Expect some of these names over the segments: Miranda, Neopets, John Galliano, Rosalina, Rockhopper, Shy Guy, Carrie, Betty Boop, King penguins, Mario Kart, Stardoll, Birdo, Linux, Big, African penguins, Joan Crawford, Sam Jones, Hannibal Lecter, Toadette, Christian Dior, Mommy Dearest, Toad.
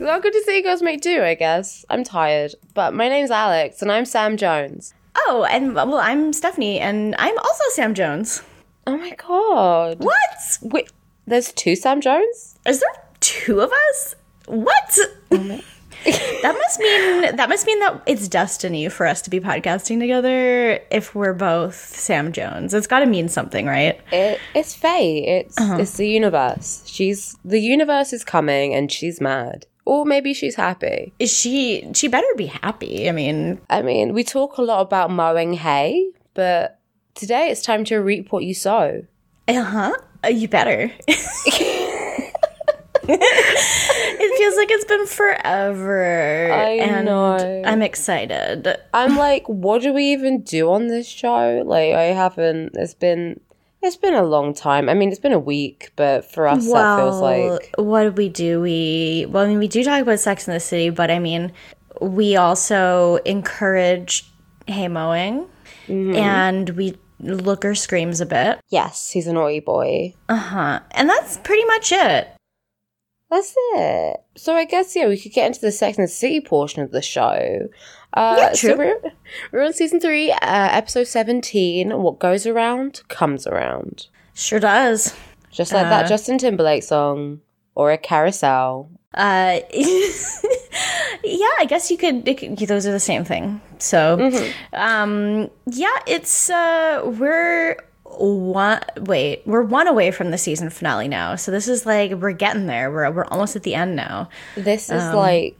Welcome to See Girls Make Do, I guess. I'm tired, but my name's Alex, and I'm Sam Jones. Oh, and well, I'm Stephanie, and I'm also Sam Jones. Oh my god. What? Wait, there's two Sam Jones? Is there two of us? What? Oh my- that must mean that it's destiny for us to be podcasting together if we're both Sam Jones. It's got to mean something, right? It's fate. It's the universe. The universe is coming, and she's mad. Or maybe she's happy. She better be happy. I mean, we talk a lot about mowing hay, but today it's time to reap what you sow. Uh-huh. You better. It feels like it's been forever. I know. I'm excited. I'm like, what do we even do on this show? Like, It's been a long time. I mean, it's been a week, but for us, that feels like... what do? We do talk about Sex and the City, but I mean, we also encourage hay mowing, and we Looker screams a bit. Yes, he's a naughty boy. Uh-huh. And that's pretty much it. That's it. So I guess, yeah, we could get into the Sex and the City portion of the show. Yeah, true. So we're on season 3, episode 17. What goes around comes around. Sure does. Just like that Justin Timberlake song, or a carousel. Yeah, I guess those are the same thing. So, yeah, it's, we're one away from the season finale now. So this is like, we're getting there. We're almost at the end now. This is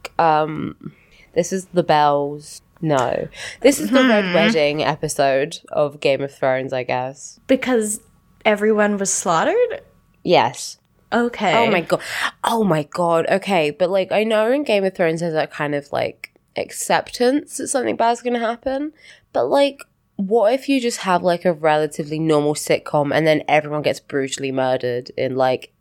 this is the bells. No. This is the Red Wedding episode of Game of Thrones, I guess. Because everyone was slaughtered? Yes. Okay. Oh my god. Okay, but like I know in Game of Thrones there's that kind of like acceptance that something bad's going to happen, but like what if you just have like a relatively normal sitcom and then everyone gets brutally murdered in like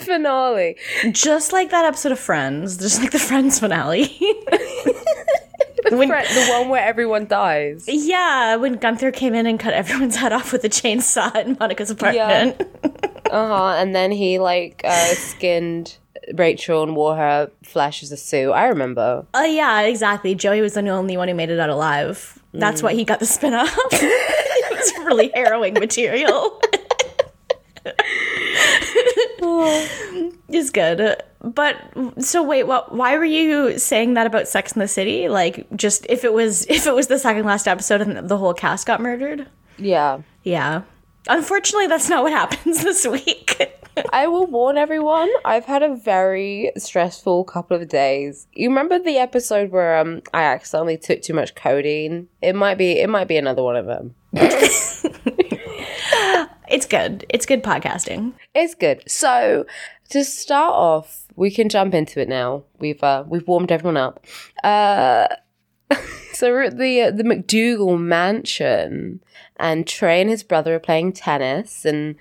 finale, just like that episode of Friends, just like the Friends finale, the one where everyone dies. Yeah, when Gunther came in and cut everyone's head off with a chainsaw in Monica's apartment. Yeah. And then he like skinned Rachel and wore her flesh as a suit. I remember. Oh yeah, exactly. Joey was the only one who made it out alive. That's why he got the spin off. It was really harrowing material. It's good. But so wait, why were you saying that about Sex and the City? Like, just if it was the second last episode and the whole cast got murdered? Yeah. Unfortunately, that's not what happens this week. I will warn everyone, I've had a very stressful couple of days. You remember the episode where I accidentally took too much codeine? It might be another one of them. It's good. It's good podcasting. It's good. So to start off, we can jump into it now. We've warmed everyone up. So we're at the McDougal mansion, and Trey and his brother are playing tennis, and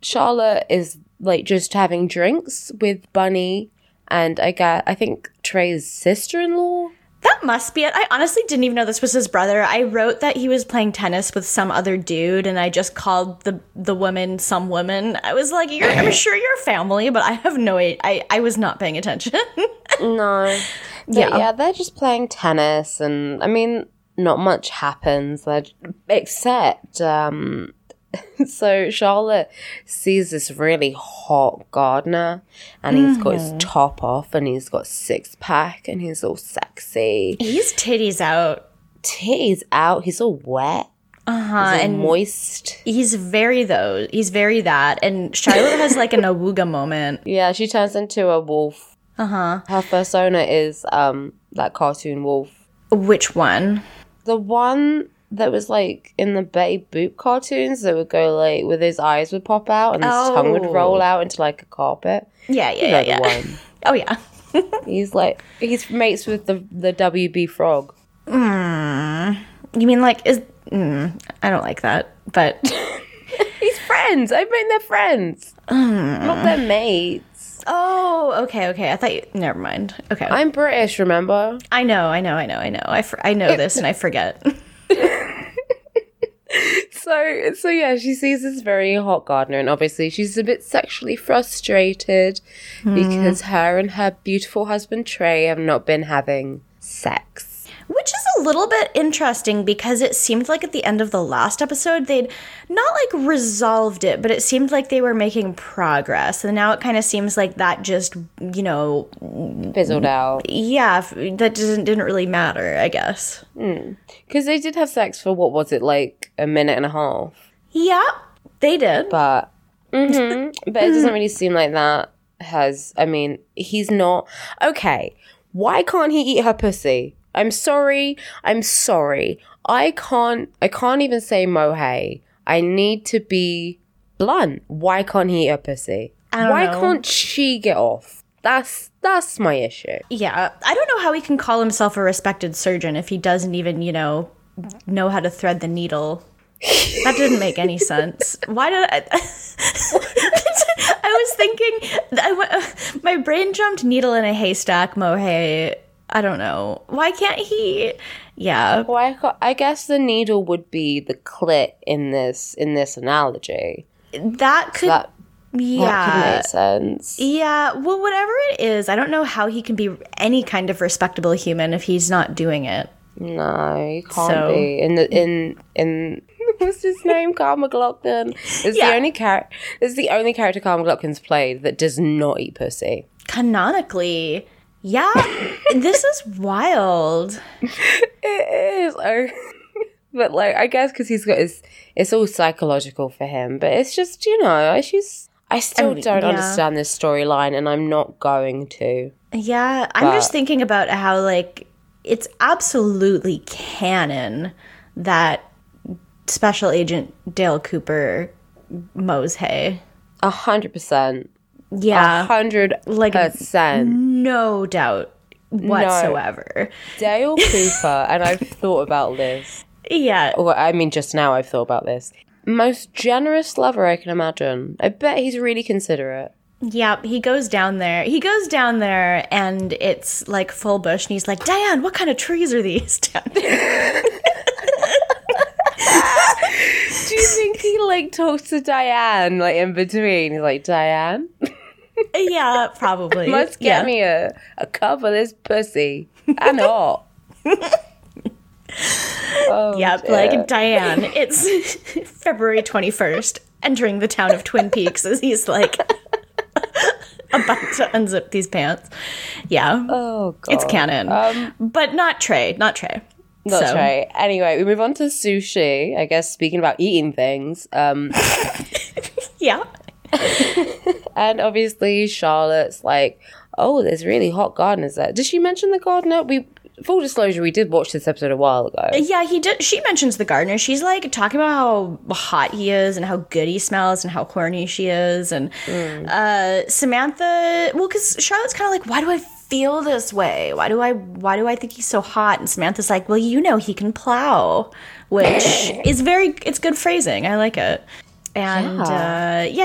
Charlotte is like just having drinks with Bunny, and I think Trey's sister-in-law. That must be it. I honestly didn't even know this was his brother. I wrote that he was playing tennis with some other dude, and I just called the woman some woman. I was like, I'm sure you're family, but I have no idea. I was not paying attention. No. Yeah, they're just playing tennis, and I mean, not much happens. Except, so Charlotte sees this really hot gardener, and he's got his top off, and he's got six-pack, and he's all sexy. He's titties out. He's all wet. He's all and moist. He's very that. And Charlotte has like an awooga moment. Yeah, she turns into a wolf. Her persona is that cartoon wolf. Which one? The one that was like in the Betty Boop cartoons that would go like with his eyes would pop out and his tongue would roll out into like a carpet. Yeah, you know the one. Oh yeah. He's mates with the WB frog. You mean like is? I don't like that, but he's friends. I mean, they're friends, not their mates. Oh, okay. I thought you. Never mind. Okay, I'm British. Remember? I know. I know this, and I forget. So yeah, she sees this very hot gardener, and obviously she's a bit sexually frustrated because her and her beautiful husband Trey have not been having sex. Which is a little bit interesting because it seemed like at the end of the last episode they'd not like resolved it, but it seemed like they were making progress, and now it kind of seems like that just, you know, fizzled out. Yeah, that didn't really matter, I guess. Because they did have sex for what was it, like a minute and a half? Yeah, they did. But but it doesn't really seem like that has. I mean, he's not okay. Why can't he eat her pussy? I'm sorry. I can't even say mohe. I need to be blunt. Why can't he eat her pussy? I don't know. Can't she get off? That's my issue. Yeah. I don't know how he can call himself a respected surgeon if he doesn't even, you know how to thread the needle. That didn't make any sense. Why did I was thinking my brain jumped needle in a haystack, mohe. I don't know. Why can't he? Yeah. Why? I guess the needle would be the clit in this analogy. That could. That could make sense. Yeah. Well, whatever it is, I don't know how he can be any kind of respectable human if he's not doing it. No, he can't be. What's his name? Carl McLaughlin. It's the only character Carl McLaughlin's played that does not eat pussy. Canonically. Yeah, this is wild. It is. But, like, I guess because he's got his... It's all psychological for him. But it's just, you know, I still don't understand this storyline, and I'm not going to. Yeah, I'm just thinking about how, like, it's absolutely canon that Special Agent Dale Cooper mows hay. 100%. Yeah. 100%. No doubt whatsoever. No. Dale Cooper, and I've thought about this. Yeah. Well, I mean, just now I've thought about this. Most generous lover I can imagine. I bet he's really considerate. Yeah, he goes down there. And it's like full bush, and he's like, Diane, what kind of trees are these down there? Do you think he, like, talks to Diane, like, in between? He's like, Diane? Yeah, probably. Must get me a cup of this pussy. And all. Like, Diane, it's February 21st, entering the town of Twin Peaks as he's, like, about to unzip these pants. Yeah. Oh, God. It's canon. But not Trey. That's right. Anyway, we move on to sushi. I guess speaking about eating things. Yeah. And obviously Charlotte's like, oh, there's really hot gardeners there. Did she mention the gardener? Full disclosure, we did watch this episode a while ago. Yeah, he did. She mentions the gardener. She's like talking about how hot he is and how good he smells and how horny she is. And Samantha, well, because Charlotte's kind of like, why do I feel this way? Why do I think he's so hot? And Samantha's like, well, you know, he can plow, which is it's good phrasing. I like it. And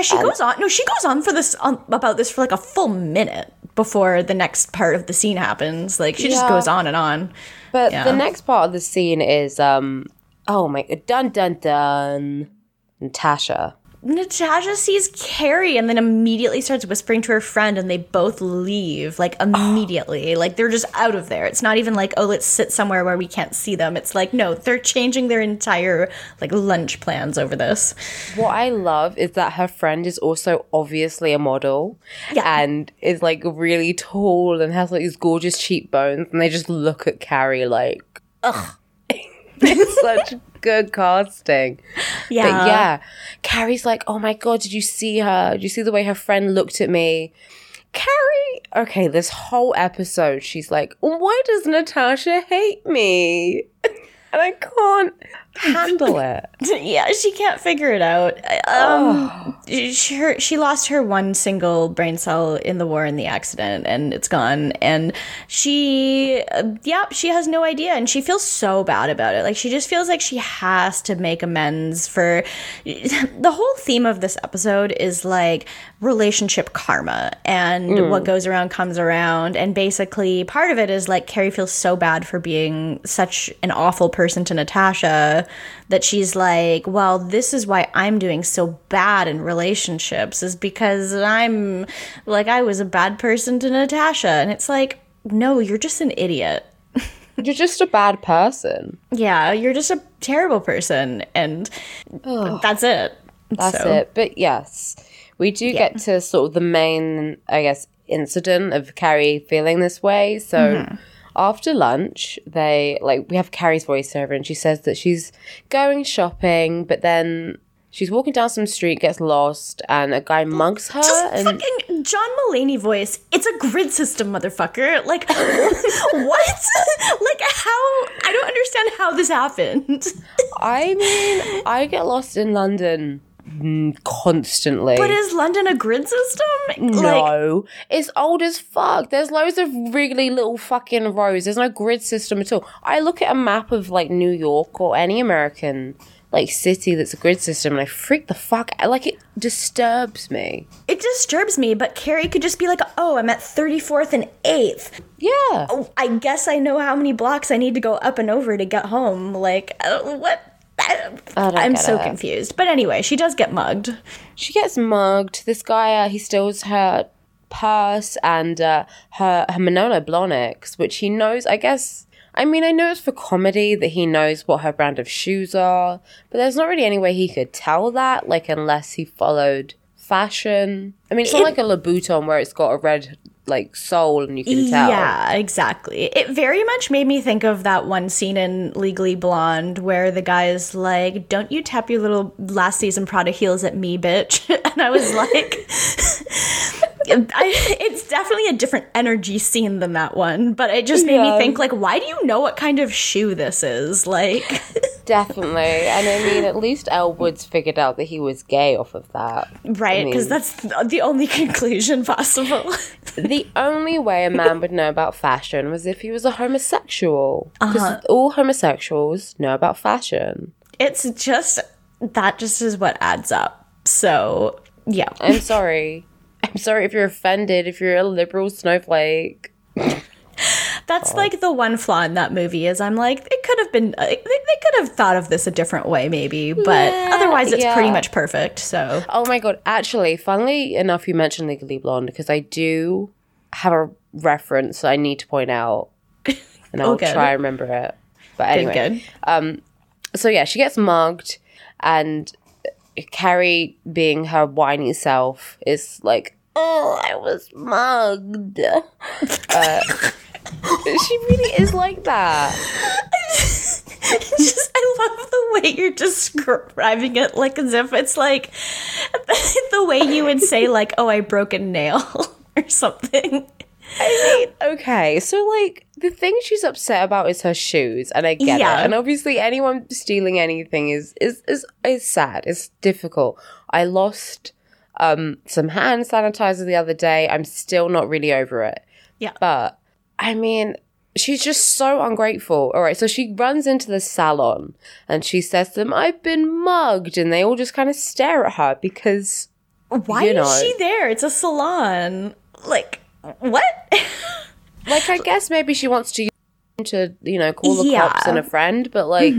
she goes on for this about this for like a full minute before the next part of the scene happens. Like she just goes on and on. But the next part of the scene is oh my god, dun dun dun, Natasha. Natasha sees Carrie and then immediately starts whispering to her friend, and they both leave, like, immediately. Like, they're just out of there. It's not even like, oh, let's sit somewhere where we can't see them. It's like, no, they're changing their entire, like, lunch plans over this. What I love is that her friend is also obviously a model and is, like, really tall and has, like, these gorgeous cheekbones, and they just look at Carrie like, ugh. It's such good casting. Yeah. But yeah, Carrie's like, oh my God, did you see her? Did you see the way her friend looked at me? Carrie, okay, this whole episode, she's like, why does Natasha hate me? and I can't handle it. Yeah, she can't figure it out. She lost her one single brain cell in the war in the accident, and it's gone. And she has no idea, and she feels so bad about it. Like, she just feels like she has to make amends for... The whole theme of this episode is, like, relationship karma, and what goes around comes around. And basically, part of it is, like, Carrie feels so bad for being such an awful person to Natasha that she's like, well, this is why I'm doing so bad in relationships, is because I'm like, I was a bad person to Natasha. And it's like, no, you're just an idiot. You're just a bad person. Yeah, you're just a terrible person. And that's it. But yes, we do get to sort of the main, I guess, incident of Carrie feeling this way. So after lunch, we have Carrie's voiceover, and she says that she's going shopping, but then she's walking down some street, gets lost, and a guy mugs her. Fucking John Mulaney voice. It's a grid system, motherfucker. Like, what? Like, how? I don't understand how this happened. I mean, I get lost in London constantly. But is London a grid system? No. It's old as fuck. There's loads of really little fucking roads. There's no grid system at all. I look at a map of, like, New York or any American, like, city that's a grid system, and I freak the fuck out. Like, it disturbs me. It disturbs me, but Carrie could just be like, oh, I'm at 34th and 8th. Yeah. Oh, I guess I know how many blocks I need to go up and over to get home. Like, what? I'm so confused. But anyway, she does get mugged. She gets mugged. This guy, he steals her purse and her Manolo Blahnik, which he knows, I guess. I mean, I know it's for comedy that he knows what her brand of shoes are, but there's not really any way he could tell that, like, unless he followed fashion. I mean, it's not like a Louboutin where it's got a red, like, soul and you can tell. Yeah, exactly. It very much made me think of that one scene in Legally Blonde where the guy is like, don't you tap your little last season Prada heels at me, bitch. And I was like... it's definitely a different energy scene than that one, but it just made me think, like, why do you know what kind of shoe this is? Like, definitely. And I mean, at least Elwood's figured out that he was gay off of that, right? Because that's the only conclusion possible. The only way a man would know about fashion was if he was a homosexual, because all homosexuals know about fashion. It's just that just is what adds up. So yeah, I'm sorry if you're offended, if you're a liberal snowflake. That's like the one flaw in that movie is I'm like, it could have been, they could have thought of this a different way maybe, but otherwise it's pretty much perfect, so. Oh my God. Actually, funnily enough, you mentioned Legally Blonde because I do have a reference that I need to point out and I'll try and remember it. But anyway. Good. So yeah, she gets mugged and Carrie, being her whiny self, is like, oh, I was mugged. She really is like that. I love the way you're describing it, like as if it's like the way you would say, like, oh, I broke a nail or something. I mean, okay, so, like, the thing she's upset about is her shoes, and I get it. And obviously anyone stealing anything is sad. It's difficult. I lost some hand sanitizer the other day. I'm still not really over it. Yeah. But, I mean, she's just so ungrateful. All right, so she runs into the salon, and she says to them, I've been mugged, and they all just kind of stare at her because, why is she there? It's a salon. Like... what? Like, I guess maybe she wants to you know, call the cops and a friend, but, like,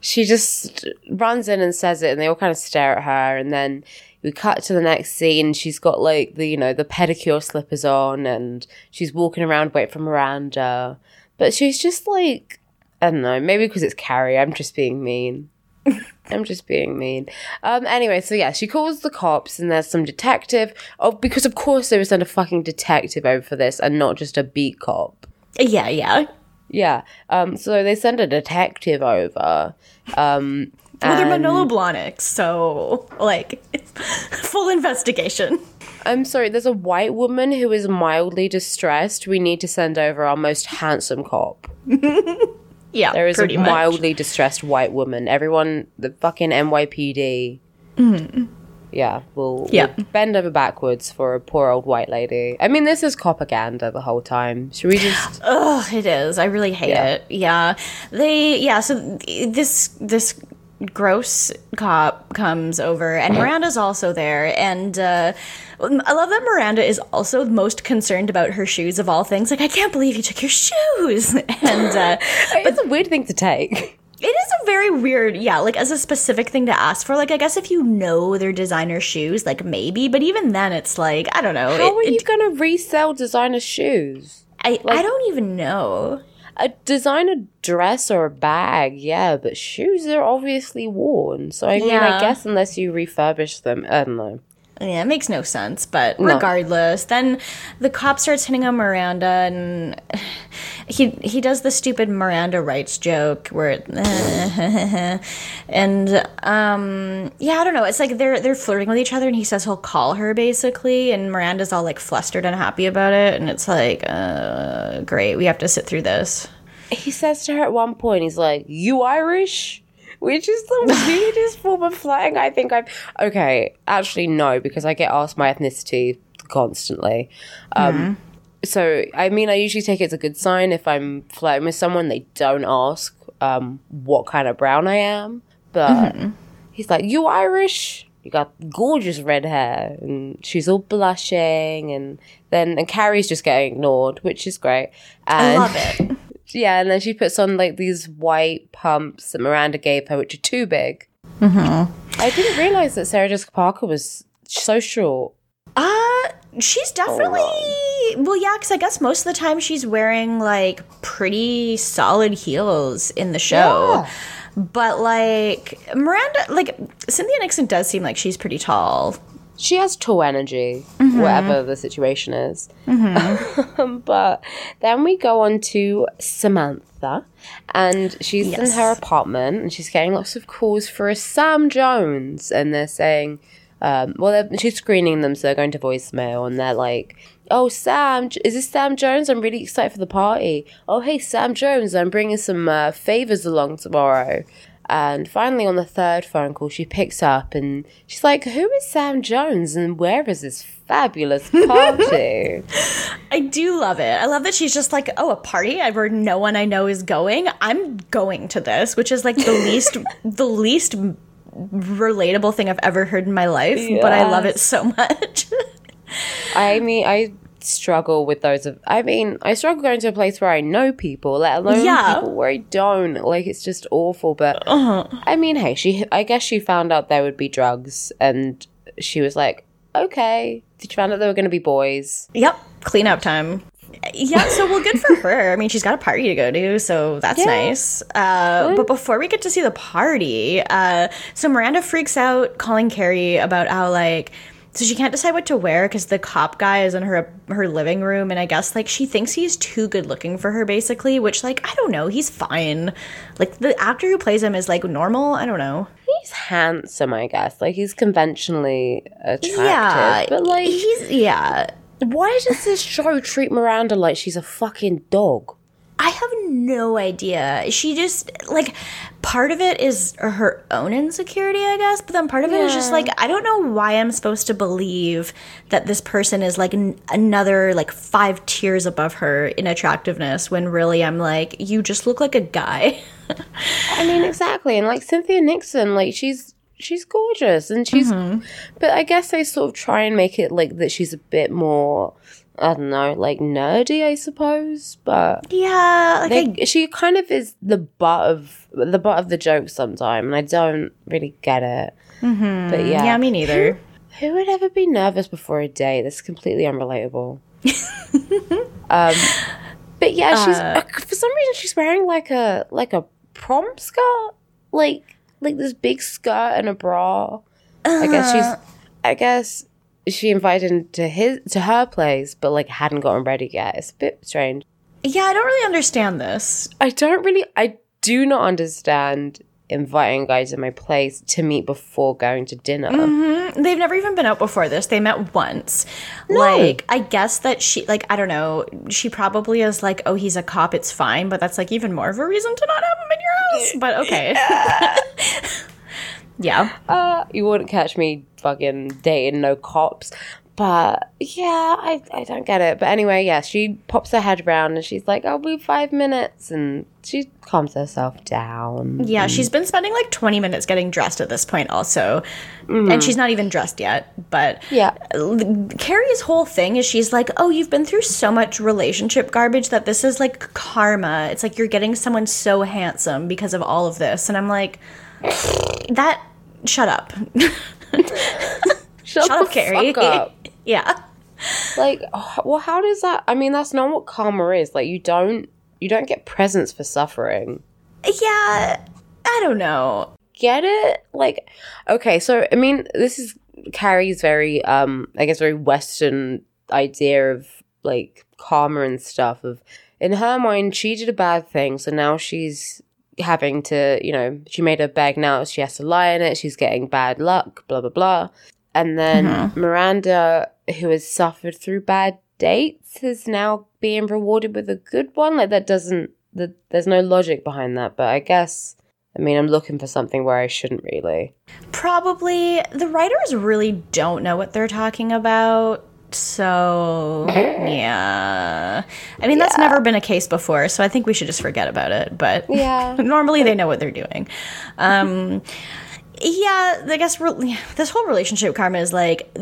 she just runs in and says it, and they all kind of stare at her, and then we cut to the next scene. She's got, like, the, you know, the pedicure slippers on, and she's walking around waiting for Miranda, but she's just, like, I don't know, maybe because it's Carrie, I'm just being mean. Anyway, so yeah, she calls the cops and there's some detective. Oh, because of course they would send a fucking detective over for this and not just a beat cop. Yeah. So they send a detective over. Well, they're Manolo Blahnik, so, like, full investigation. I'm sorry, there's a white woman who is mildly distressed. We need to send over our most handsome cop. Yeah, there is a wildly distressed white woman. Everyone, the fucking NYPD, will bend over backwards for a poor old white lady. I mean, this is copaganda the whole time. Should we just? Oh, it is. I really hate it. Yeah, So this gross cop comes over, and Miranda's also there, and I love that Miranda is also most concerned about her shoes of all things. Like, I can't believe he took your shoes, and but it's a weird thing to take. It is a very weird, like, as a specific thing to ask for. Like, I guess if you know they're designer shoes, like, maybe. But even then, it's like, I don't know. How are you going to resell designer shoes? I don't even know. A designer dress or a bag, but shoes are obviously worn. So, I mean, I guess unless you refurbish them, I don't know. Yeah, it makes no sense, but regardless. Then the cop starts hitting on Miranda, and he does the stupid Miranda rights joke where and I don't know. It's like they're flirting with each other, and he says he'll call her, basically, and Miranda's all, like, flustered and happy about it, and it's like, great, we have to sit through this. He says to her at one point, he's like, "You Irish?" Which is the weirdest form of flying I think I've... Okay, actually, no, because I get asked my ethnicity constantly. So, I mean, I usually take it as a good sign if I'm flirting with someone, they don't ask what kind of brown I am. But he's like, "You Irish? You got gorgeous red hair." And she's all blushing. And Carrie's just getting ignored, which is great. And I love it. Yeah, and then she puts on, like, these white pumps that Miranda gave her, which are too big. I didn't realize that Sarah Jessica Parker was so short. She's definitely... Well, yeah, because I guess most of the time she's wearing, like, pretty solid heels in the show. Yeah. But, like, Miranda... Like, Cynthia Nixon does seem like she's pretty tall. She has tall energy, whatever the situation is. But then we go on to Samantha, and she's in her apartment, and she's getting lots of calls for a Sam Jones, and they're saying, she's screening them, so they're going to voicemail, and they're like, "Oh, Sam, is this Sam Jones? I'm really excited for the party. Oh, hey, Sam Jones, I'm bringing some favors along tomorrow." And finally, on the third phone call, she picks up and she's like, "Who is Sam Jones and where is this fabulous party?" I do love it. I love that she's just like, "Oh, a party where no one I know is going? I'm going to this," which is like the least relatable thing I've ever heard in my life. Yes. But I love it so much. I mean, I struggle going to a place where I know people, let alone people where I don't. Like, it's just awful. But I mean, hey, I guess she found out there would be drugs, and she was like, okay. She found out there were going to be boys. Yep, clean up time. Yeah, so, well, good for her. I mean, she's got a party to go to, so that's nice. But before we get to see the party, so Miranda freaks out calling Carrie about how, like, so she can't decide what to wear because the cop guy is in her living room, and I guess, like, she thinks he's too good looking for her, basically, which, like, I don't know, he's fine. Like, the actor who plays him is, like, normal. I don't know. He's handsome, I guess. Like, he's conventionally attractive. Yeah. But, like, he's, why does this show treat Miranda like she's a fucking dog? I have no idea. She just, like, part of it is her own insecurity, I guess, but then part of it is just, like, I don't know why I'm supposed to believe that this person is, like, another, like, 5 tiers above her in attractiveness when really I'm like, you just look like a guy. I mean, exactly. And, like, Cynthia Nixon, like, she's gorgeous, and she's but I guess they sort of try and make it, like, that she's a bit more... I don't know, like, nerdy, I suppose, but yeah, like she kind of is the butt of the joke sometimes, and I don't really get it. But yeah, me neither. Who would ever be nervous before a date? That's completely unrelatable. But yeah, she's for some reason she's wearing like a prom skirt, like this big skirt and a bra. I guess. She invited him to her place, but, like, hadn't gotten ready yet. It's a bit strange. Yeah, I don't really understand this. I do not understand inviting guys in my place to meet before going to dinner. Mm-hmm. They've never even been out before this. They met once. No. Like, I guess that she, like, I don't know, she probably is like, oh, he's a cop, it's fine, but that's, like, even more of a reason to not have him in your house. But okay. Yeah. Yeah. You wouldn't catch me fucking dating no cops. But, yeah, I don't get it. But anyway, yeah, she pops her head around and she's like, I'll be 5 minutes. And she calms herself down. Yeah, she's been spending like 20 minutes getting dressed at this point also. Mm. And she's not even dressed yet. But yeah, Carrie's whole thing is she's like, oh, you've been through so much relationship garbage that this is like karma. It's like you're getting someone so handsome because of all of this. And I'm like, that, shut up. Shut up, Carrie. Fuck up. Yeah. Like, well, how does that... I mean, that's not what karma is. Like, you don't get presents for suffering. Yeah, I don't know. Get it? Like, okay, so, I mean, this is Carrie's very, I guess, very Western idea of, like, karma and stuff. Of, in her mind, she did a bad thing, so now she's having to, you know, she made her bag, now she has to lie in it, she's getting bad luck, blah, blah, blah. And then Miranda, who has suffered through bad dates, is now being rewarded with a good one. Like, that doesn't, there's no logic behind that. But I guess, I mean, I'm looking for something where I shouldn't really. Probably. The writers really don't know what they're talking about. So, yeah. I mean, that's never been a case before, so I think we should just forget about it. But yeah. Normally they know what they're doing. Yeah, I guess this whole relationship karma is, like,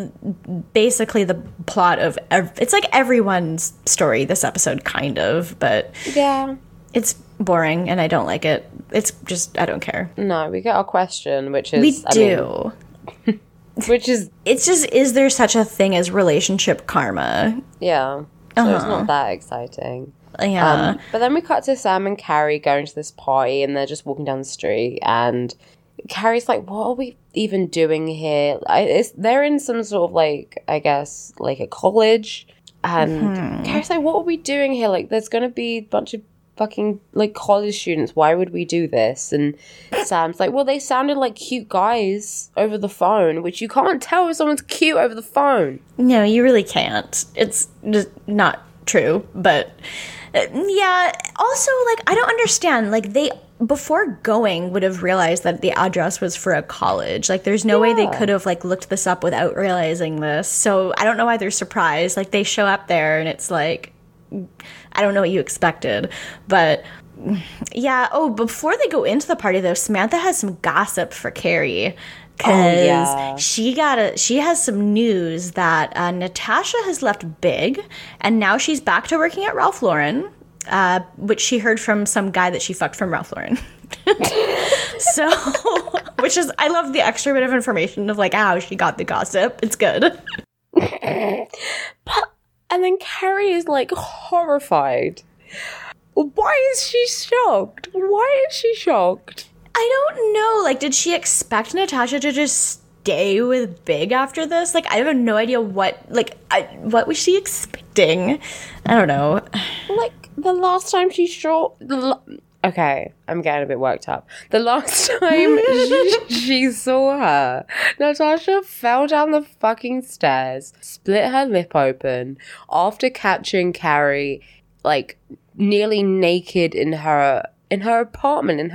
basically the plot of it's, like, everyone's story this episode, kind of, but yeah, it's boring, and I don't like it. It's just, I don't care. No, we get our question, which is... I mean, which is... It's just, is there such a thing as relationship karma? Yeah, so it's not that exciting. Yeah. But then we cut to Sam and Carrie going to this party, and they're just walking down the street, and... Carrie's like, what are we even doing here? They're in some sort of, like, I guess, like a college. And Carrie's like, what are we doing here? Like, there's going to be a bunch of fucking, like, college students. Why would we do this? And Sam's like, well, they sounded like cute guys over the phone, which you can't tell if someone's cute over the phone. No, you really can't. It's just not true. But, yeah, also, like, I don't understand. Like, they... before going would have realized that the address was for a college. Like, there's no way they could have, like, looked this up without realizing this. So I don't know why they're surprised. Like, they show up there and it's like, I don't know what you expected. But yeah. Oh, before they go into the party though, Samantha has some gossip for Carrie. Because she has some news that Natasha has left Big and now she's back to working at Ralph Lauren. Which she heard from some guy that she fucked from Ralph Lauren. So, which is, I love the extra bit of information of, like, how she got the gossip. It's good. But, and then Carrie is, like, horrified. Why is she shocked? I don't know. Like, did she expect Natasha to just stay with Big after this? Like, I have no idea what was she expecting? I don't know. Like, the last time she shot... Okay, I'm getting a bit worked up. The last time she saw her, Natasha fell down the fucking stairs, split her lip open, after catching Carrie, like, nearly naked in her apartment, in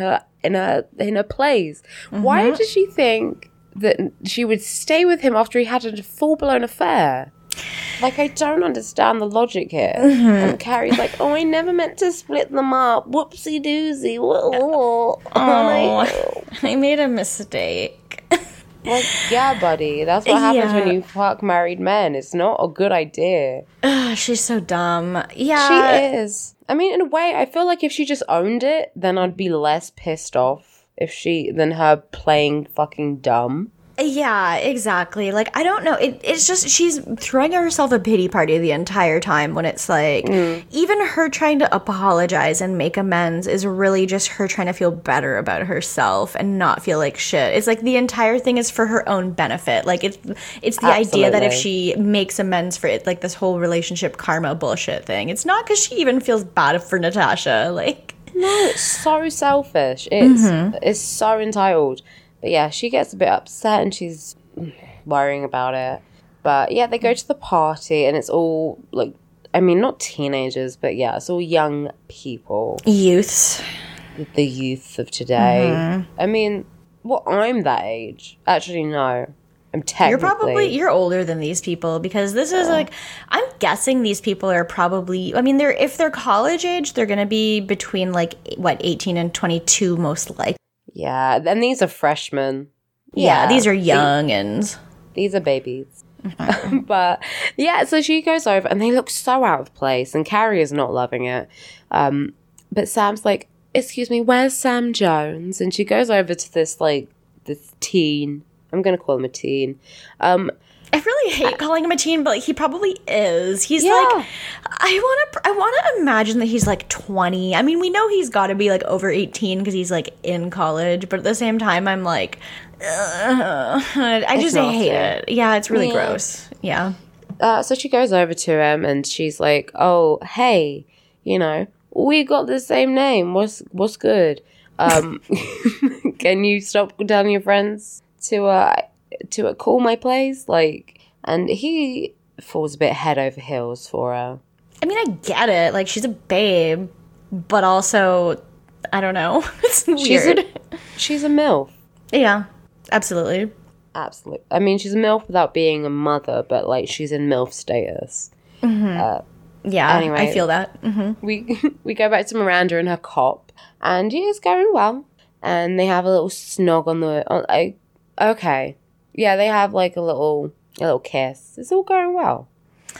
her place. Mm-hmm. Why did she think that she would stay with him after he had a full-blown affair? Like, I don't understand the logic here. Mm-hmm. And Carrie's like, oh, I never meant to split them up. Whoopsie doozy. Whoa. I made a mistake. Well, yeah, buddy. That's what happens when you fuck married men. It's not a good idea. She's so dumb. Yeah. She is. I mean, in a way, I feel like if she just owned it, then I'd be less pissed off than her playing fucking dumb. Yeah, exactly. Like, I don't know. It's just she's throwing herself a pity party the entire time when it's like even her trying to apologize and make amends is really just her trying to feel better about herself and not feel like shit. It's like the entire thing is for her own benefit. Like, it's the idea that if she makes amends for it, like this whole relationship karma bullshit thing, it's not because she even feels bad for Natasha. Like, No, it's so selfish. It's so entitled. But yeah, she gets a bit upset and she's worrying about it. But yeah, they go to the party and it's all like, I mean, not teenagers, but yeah, it's all young people. Youths. The youth of today. Mm-hmm. I mean, well, I'm that age. Actually, no. I'm technically. You're older than these people because this is like, I'm guessing these people are probably, I mean, they're if they're college age, they're going to be between like, what, 18 and 22 most likely. Yeah. And these are freshmen. Yeah. These are young and. These are babies. Mm-hmm. But yeah, so she goes over and they look so out of place and Carrie is not loving it. But Sam's like, excuse me, where's Sam Jones? And she goes over to this, like, this teen. I'm going to call him a teen. I really hate calling him a teen, but like, he probably is. He's like, I want to imagine that he's like 20. I mean, we know he's got to be like over 18 because he's like in college. But at the same time, I'm like, I just hate it. Yeah, it's really gross. Yeah. So she goes over to him and she's like, oh, hey, you know, we got the same name. What's good? Can you stop telling your friends to call my place? Like, and he falls a bit head over heels for her. I mean, I get it. Like, she's a babe, but also, I don't know. It's weird. She's a MILF. Yeah, absolutely. Absolutely. I mean, she's a MILF without being a mother, but like, she's in MILF status. Mm-hmm. Yeah, anyway, I feel that. Mm-hmm. We go back to Miranda and her cop, and it's going well. And they have a little snog on the... Yeah, they have like a little kiss. It's all going well.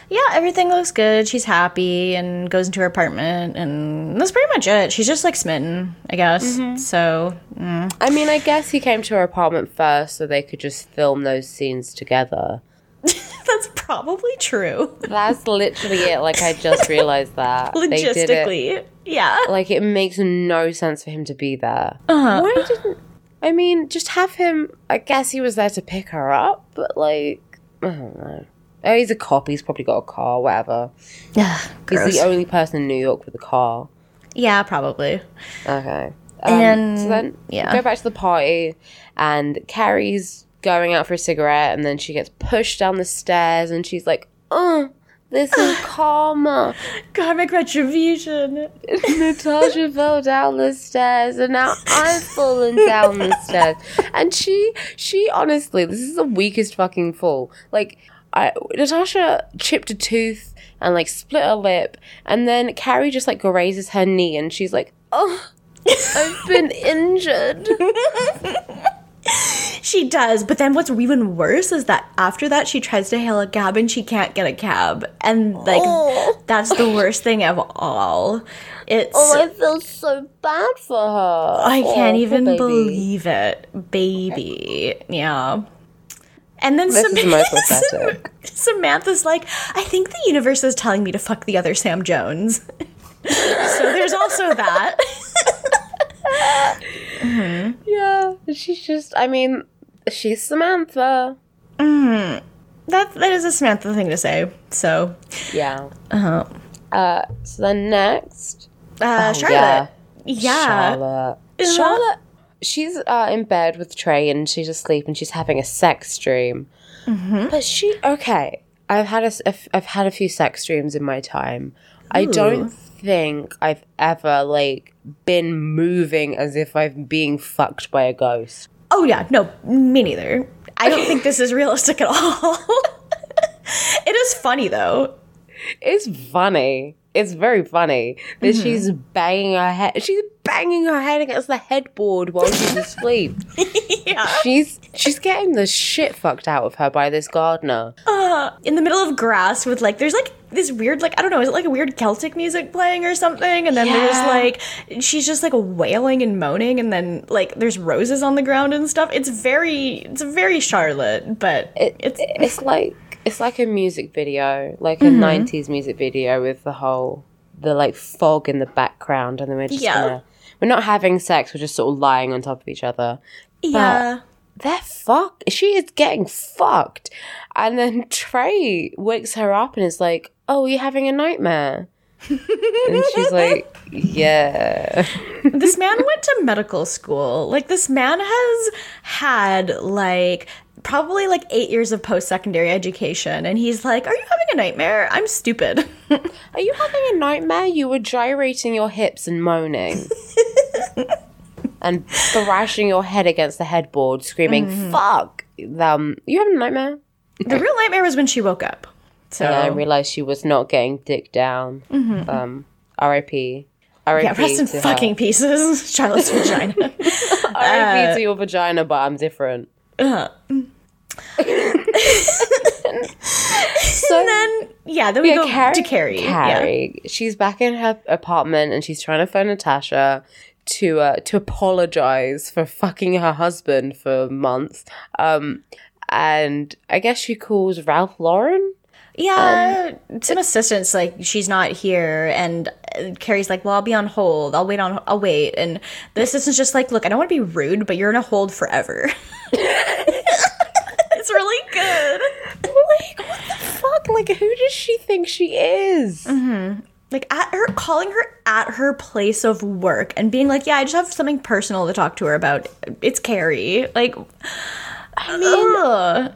Yeah, everything looks good. She's happy and goes into her apartment, and that's pretty much it. She's just like smitten, I guess. Mm-hmm. So, I mean, I guess he came to her apartment first so they could just film those scenes together. That's probably true. That's literally it. Like, I just realized that. Logistically, yeah. Like, it makes no sense for him to be there. Uh-huh. Why didn't... I mean, just have him... I guess he was there to pick her up, but, like... I don't know. Oh, he's a cop. He's probably got a car, whatever. Yeah, he's the only person in New York with a car. Yeah, probably. Okay. And so then go back to the party, and Carrie's... going out for a cigarette, and then she gets pushed down the stairs, and she's like, oh, this is karma. Karmic retribution. Natasha fell down the stairs, and now I'm falling down the stairs. And she honestly, this is the weakest fucking fall. Like, Natasha chipped a tooth and, like, split her lip, and then Carrie just, like, grazes her knee, and she's like, oh, I've been injured. She does, but then what's even worse is that after that she tries to hail a cab and she can't get a cab, and like that's the worst thing of all. It's I feel so bad for her. I can't even believe it, baby. Yeah. And then Samantha's like, I think the universe is telling me to fuck the other Sam Jones. So there's also that. Mm-hmm. Yeah, she's just, I mean, she's Samantha. Mm-hmm. That is a Samantha thing to say, so. Yeah. Uh-huh. So then next. Charlotte. Yeah. Charlotte. She's in bed with Trey and she's asleep and she's having a sex dream. Mm-hmm. But I've had a few sex dreams in my time. Ooh. I don't think I've ever, like, been moving as if I'm being fucked by a ghost. Oh, yeah. No, me neither. I don't think this is realistic at all. It is funny, though. It's funny. It's very funny that she's banging her head. She's banging her head against the headboard while she's asleep. Yeah. She's getting the shit fucked out of her by this gardener. In the middle of grass with, like, there's, like, this weird, like, I don't know, is it, like, a weird Celtic music playing or something? And then there's, like, she's just, like, wailing and moaning, and then, like, there's roses on the ground and stuff. It's very Charlotte, but it's like... It's like a music video, like a 90s music video with the like fog in the background, and then we're just we're not having sex, we're just sort of lying on top of each other. Yeah. But they're fucked. She is getting fucked. And then Trey wakes her up and is like, oh, are you having a nightmare? And she's like, yeah. This man went to medical school. Like, this man has had, like, probably, like, 8 years of post-secondary education. And he's like, are you having a nightmare? I'm stupid. Are you having a nightmare? You were gyrating your hips and moaning. And thrashing your head against the headboard, screaming, fuck. You having a nightmare? The real nightmare was when she woke up. So yeah, I realized she was not getting dick down. Mm-hmm. R.I.P. Yeah, rest in fucking pieces. Charlotte's vagina. R.I.P. to your vagina, but I'm different. So and then, yeah, then we go to Carrie. Carrie. Yeah. She's back in her apartment and she's trying to phone Natasha to apologize for fucking her husband for months. And I guess she calls Ralph Lauren. Yeah, some assistance, like, she's not here, and Carrie's like, well, I'll be on hold, I'll wait, and the assistant's just like, look, I don't want to be rude, but you're in a hold forever. It's really good. Like, what the fuck? Like, who does she think she is? Mm-hmm. Like, calling her at her place of work and being like, yeah, I just have something personal to talk to her about. It's Carrie. Like, I mean... Ugh.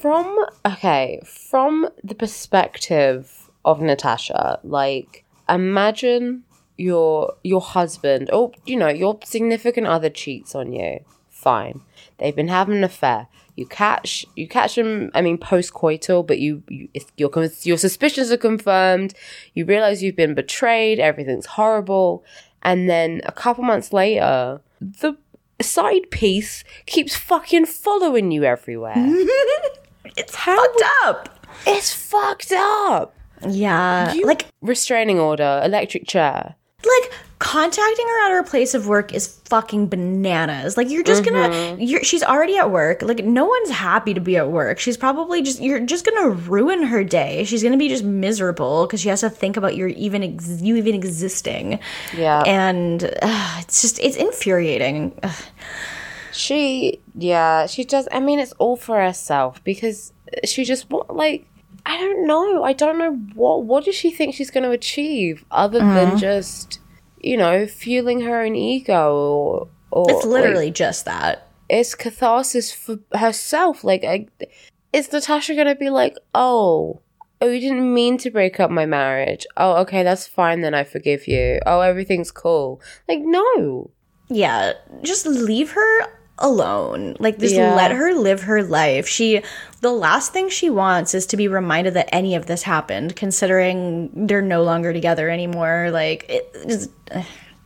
From the perspective of Natasha, like, imagine your husband, or, you know, your significant other cheats on you. Fine. They've been having an affair. You catch them, I mean, post-coital, but your suspicions are confirmed. You realize you've been betrayed. Everything's horrible. And then a couple months later, the side piece keeps fucking following you everywhere. It's fucked up. It's fucked up. Yeah. Like, restraining order, electric chair. Like, contacting her at her place of work is fucking bananas. Like, you're just gonna... She's already at work. Like, no one's happy to be at work. She's probably just... You're just gonna ruin her day. She's gonna be just miserable because she has to think about you even existing. Yeah. And it's infuriating. Ugh. She does... I mean, it's all for herself because she just... Like... I don't know. I don't know what does she think she's going to achieve other than just, you know, fueling her own ego or it's literally like, just that. It's catharsis for herself. Like, is Natasha going to be like, oh, you didn't mean to break up my marriage. Oh, okay, that's fine then. I forgive you. Oh, everything's cool. Like, no. Yeah, just leave her alone. Like, just let her live her life. The last thing she wants is to be reminded that any of this happened, considering they're no longer together anymore. Like,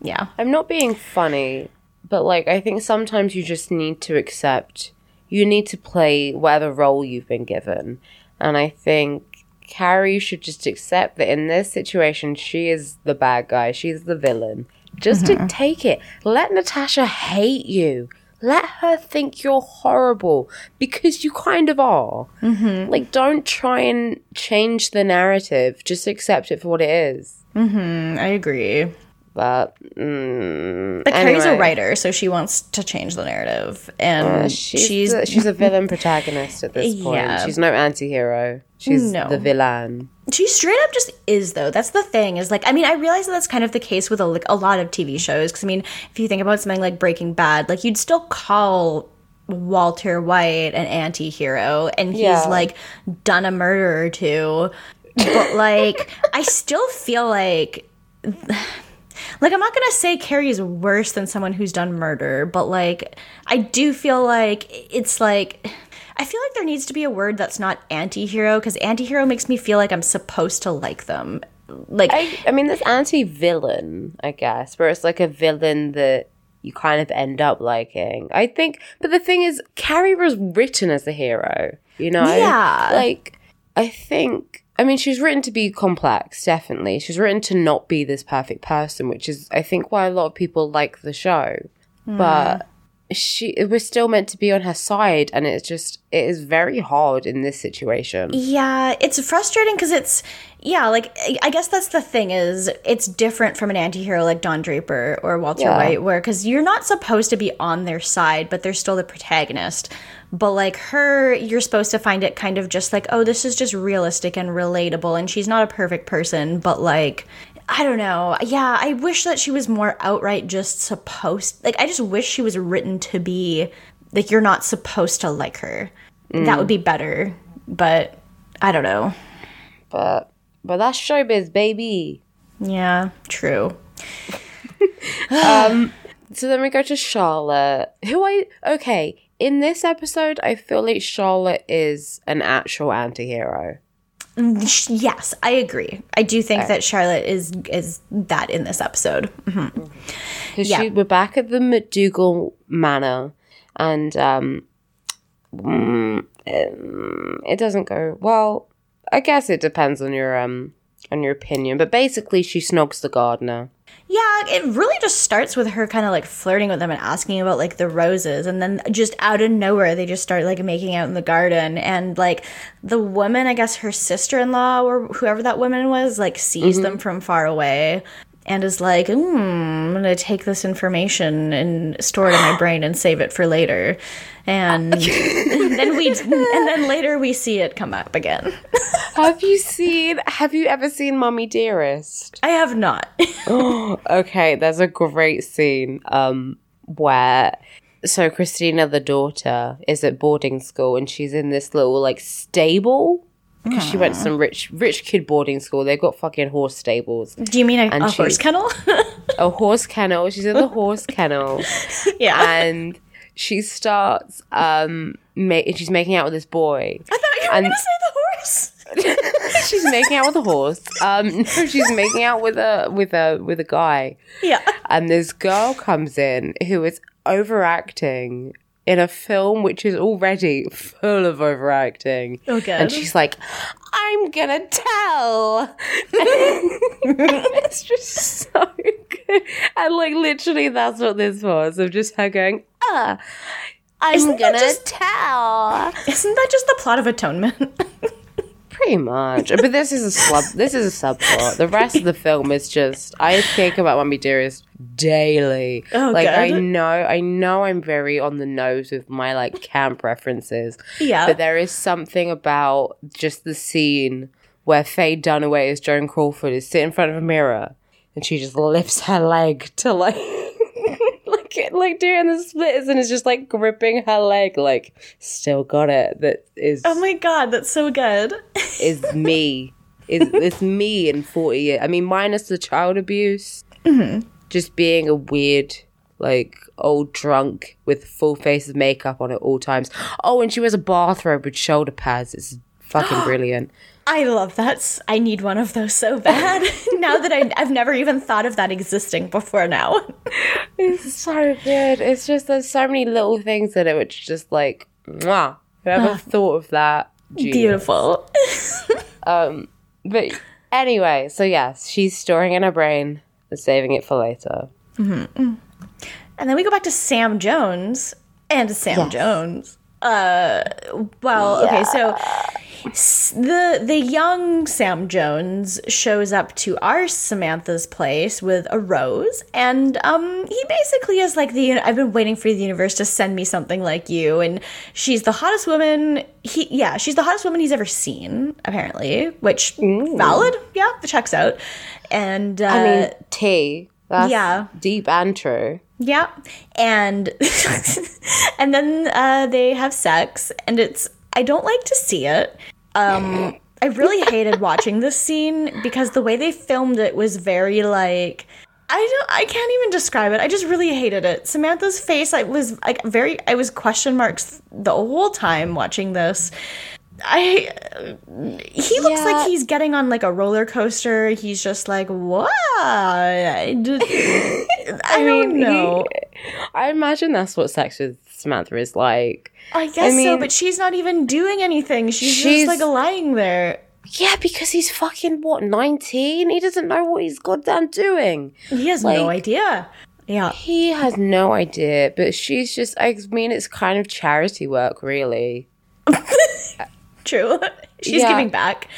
yeah. I'm not being funny, but, like, I think sometimes you just need to accept, you need to play whatever role you've been given. And I think Carrie should just accept that in this situation, she is the bad guy. She's the villain. Just to take it. Let Natasha hate you. Let her think you're horrible, because you kind of are. Mm-hmm. Like, don't try and change the narrative. Just accept it for what it is. Mm-hmm. I agree. But anyway. Carrie's a writer, so she wants to change the narrative. And she's a villain protagonist at this point. Yeah. She's no anti-hero. She's the villain. She straight up just is, though. That's the thing is, like, I mean, I realize that that's kind of the case with a lot of TV shows. Because, I mean, if you think about something like Breaking Bad, like, you'd still call Walter White an anti-hero. And he's, like, done a murder or two. But, like, I still feel like... Like, I'm not going to say Carrie's worse than someone who's done murder, but, like, I do feel like it's, like, I feel like there needs to be a word that's not anti-hero, because anti-hero makes me feel like I'm supposed to like them. Like, I mean, there's anti-villain, I guess, where it's, like, a villain that you kind of end up liking. I think, but the thing is, Carrie was written as a hero, you know? Yeah. Like, I think... I mean, she's written to be complex, definitely. She's written to not be this perfect person, which is, I think, why a lot of people like the show. Mm. But we're still meant to be on her side, and it is very hard in this situation. Yeah, it's frustrating because I guess that's the thing is it's different from an anti-hero like Don Draper or Walter White, where because you're not supposed to be on their side, but they're still the protagonist. But like her, you're supposed to find it kind of just like, oh, this is just realistic and relatable. And she's not a perfect person, but like, I don't know. Yeah, I wish that she was more outright just supposed, like, I just wish she was written to be like, you're not supposed to like her. Mm. That would be better. But I don't know. But that's showbiz, baby. Yeah, true. So then we go to Charlotte, who in this episode, I feel like Charlotte is an actual anti-hero. Yes, I agree. I do think that Charlotte is that in this episode. Mm-hmm. Mm-hmm. We're back at the McDougal Manor, and it doesn't go well. I guess it depends on your opinion, but basically she snogs the gardener. Yeah, it really just starts with her kind of, like, flirting with them and asking about, like, the roses. And then just out of nowhere, they just start, like, making out in the garden. And, like, the woman, I guess her sister-in-law or whoever that woman was, like, sees them from far away and is like, I'm going to take this information and store it in my brain and save it for later. And then later we see it come up again. Have you ever seen Mommy Dearest? I have not. Okay, there's a great scene where, so Christina, the daughter, is at boarding school and she's in this little, like, stable because she went to some rich kid boarding school. They've got fucking horse stables. Do you mean a horse kennel? A horse kennel. She's in the horse kennel. Yeah. And she starts she's making out with this boy. I thought you were going to say the horse. She's making out with a horse. No, she's making out with a guy. Yeah. And this girl comes in who is overacting in a film which is already full of overacting. Okay. And she's like, I'm gonna tell. It's just so good. And like literally that's what this was, of just her going, I'm gonna tell. Isn't that just the plot of Atonement? Pretty much. But this is a subplot. The rest of the film is just, I think about Mommy Dearest daily. Oh, like good. I know I'm very on the nose with my like camp references. Yeah. But there is something about just the scene where Faye Dunaway as Joan Crawford is sitting in front of a mirror and she just lifts her leg to like like doing the splits and is just like gripping her leg like still got it. That is, oh my god, that's so good. Is me. It's me in 40 years. I mean, minus the child abuse. Mm-hmm. Just being a weird, like, old drunk with full face of makeup on at all times. Oh, and she wears a bathrobe with shoulder pads. It's fucking brilliant. I love that. I need one of those so bad. Now that I've never even thought of that existing before now. It's so good. It's just there's so many little things in it which just like, mwah. Whoever thought of that? Genius. Beautiful. But anyway, so yes, she's storing in her brain. Saving it for later. Mm-hmm. And then we go back to Sam Jones. Okay, so the young Sam Jones shows up to our Samantha's place with a rose, and he basically is like, I've been waiting for the universe to send me something like you, and she's the hottest woman. She's the hottest woman he's ever seen, apparently, which valid, yeah, the checks out. And I mean, that's deep and true. Yeah, and and then they have sex, and it's, I don't like to see it. I really hated watching this scene because the way they filmed it was very like, I can't even describe it. I just really hated it. Samantha's face, I was question marks the whole time watching this. He looks like he's getting on like a roller coaster. He's just like, what? I don't know. I imagine that's what sex with Samantha is like. I guess so, but she's not even doing anything. She's just like lying there. Yeah, because he's fucking, 19? He doesn't know what he's goddamn doing. He has no idea. Yeah. He has no idea, but she's just, it's kind of charity work, really. True. She's giving back.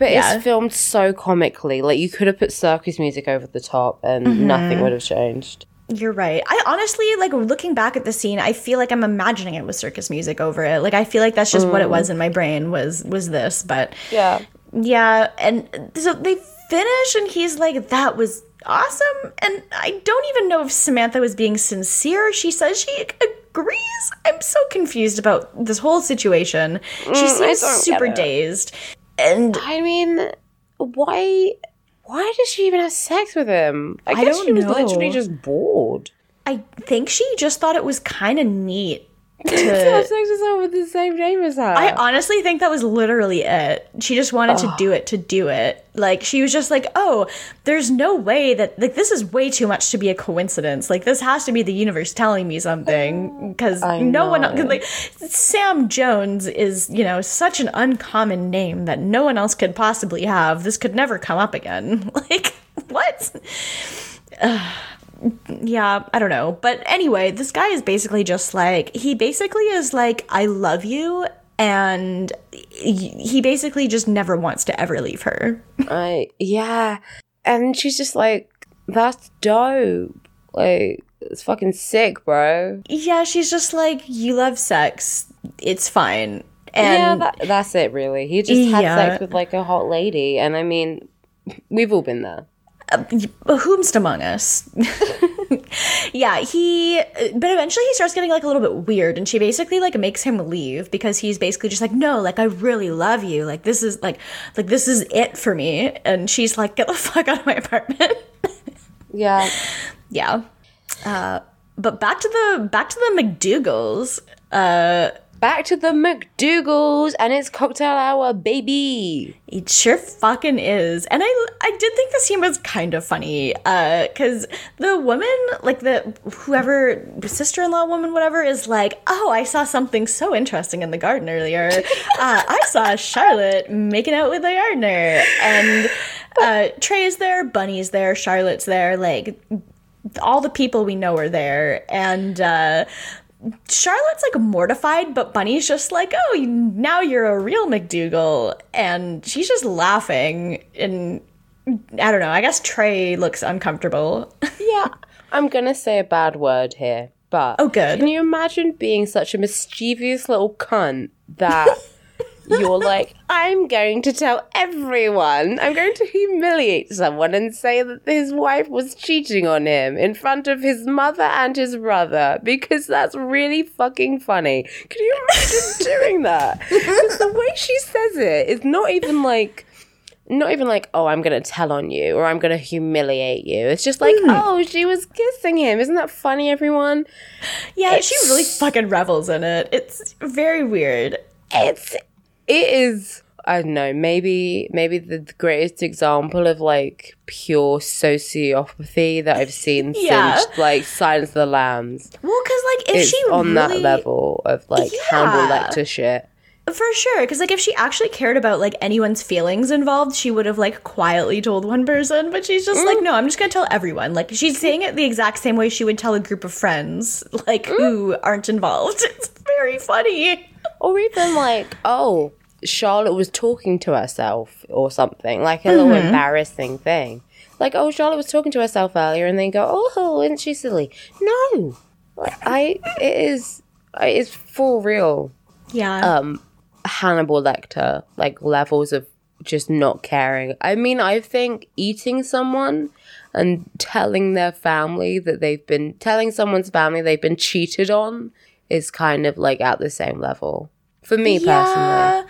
But it's filmed so comically. Like, you could have put circus music over the top and nothing would have changed. You're right. I honestly, like, looking back at the scene, I feel like I'm imagining it with circus music over it. Like, I feel like that's just what it was in my brain was this. But yeah. Yeah. And so they finish and he's like, that was awesome. And I don't even know if Samantha was being sincere. She says she agrees. I'm so confused about this whole situation. She seems super dazed. And I mean, why did she even have sex with him? I guess she was literally just bored. I think she just thought it was kind of neat to have sex with someone with the same name as her. I honestly think that was literally it. She just wanted to do it. Like, she was just like, oh, there's no way that, like, this is way too much to be a coincidence. Like, this has to be the universe telling me something. Because no one, cause, like, Sam Jones is, you know, such an uncommon name that no one else could possibly have. This could never come up again. Like, what? Yeah, I don't know. But anyway, this guy is basically just like, he basically is like, I love you. And he basically just never wants to ever leave her. Yeah. And she's just like, that's dope. Like, it's fucking sick, bro. Yeah, she's just like, you love sex. It's fine. And yeah, that's it, really. He just had sex with, like, a hot lady. And, I mean, we've all been there. Whomst among us. Yeah, but eventually he starts getting, like, a little bit weird, and she basically, like, makes him leave because he's basically just like, no, like, I really love you. Like, this is, like, this is it for me. And she's like, get the fuck out of my apartment. Yeah. Yeah. But back to the McDougals. Back to the McDougals, and it's cocktail hour, baby. It sure fucking is. And I did think the scene was kind of funny, because the woman, like, the whoever, sister-in-law woman, whatever, is like, oh, I saw something so interesting in the garden earlier. I saw Charlotte making out with the gardener. And Trey's there, Bunny's there, Charlotte's there, like, all the people we know are there. And Charlotte's, like, mortified, but Bunny's just like, oh, now you're a real McDougal. And she's just laughing. And I don't know. I guess Trey looks uncomfortable. Yeah. I'm going to say a bad word here, but can you imagine being such a mischievous little cunt that you're like, I'm going to tell everyone. I'm going to humiliate someone and say that his wife was cheating on him in front of his mother and his brother because that's really fucking funny. Can you imagine doing that? Because the way she says it is not even like, oh, I'm going to tell on you or I'm going to humiliate you. It's just like, oh, she was kissing him. Isn't that funny, everyone? Yeah, she really fucking revels in it. It's very weird. It is, I don't know, maybe the greatest example of, like, pure sociopathy that I've seen since, like, Silence of the Lambs. Well, because, like, if it's she on really that level of, like, Hannibal Lecter shit. For sure, because, like, if she actually cared about, like, anyone's feelings involved, she would have, like, quietly told one person, but she's just like, no, I'm just going to tell everyone. Like, she's saying it the exact same way she would tell a group of friends, like, who aren't involved. It's very funny. Or even, like, oh, Charlotte was talking to herself or something, like a little embarrassing thing. Like, oh, Charlotte was talking to herself earlier, and then go, oh, isn't she silly? No. It is for real. Yeah. Hannibal Lecter, like, levels of just not caring. I mean, I think eating someone and telling someone's family they've been cheated on is kind of, like, at the same level. For me, personally.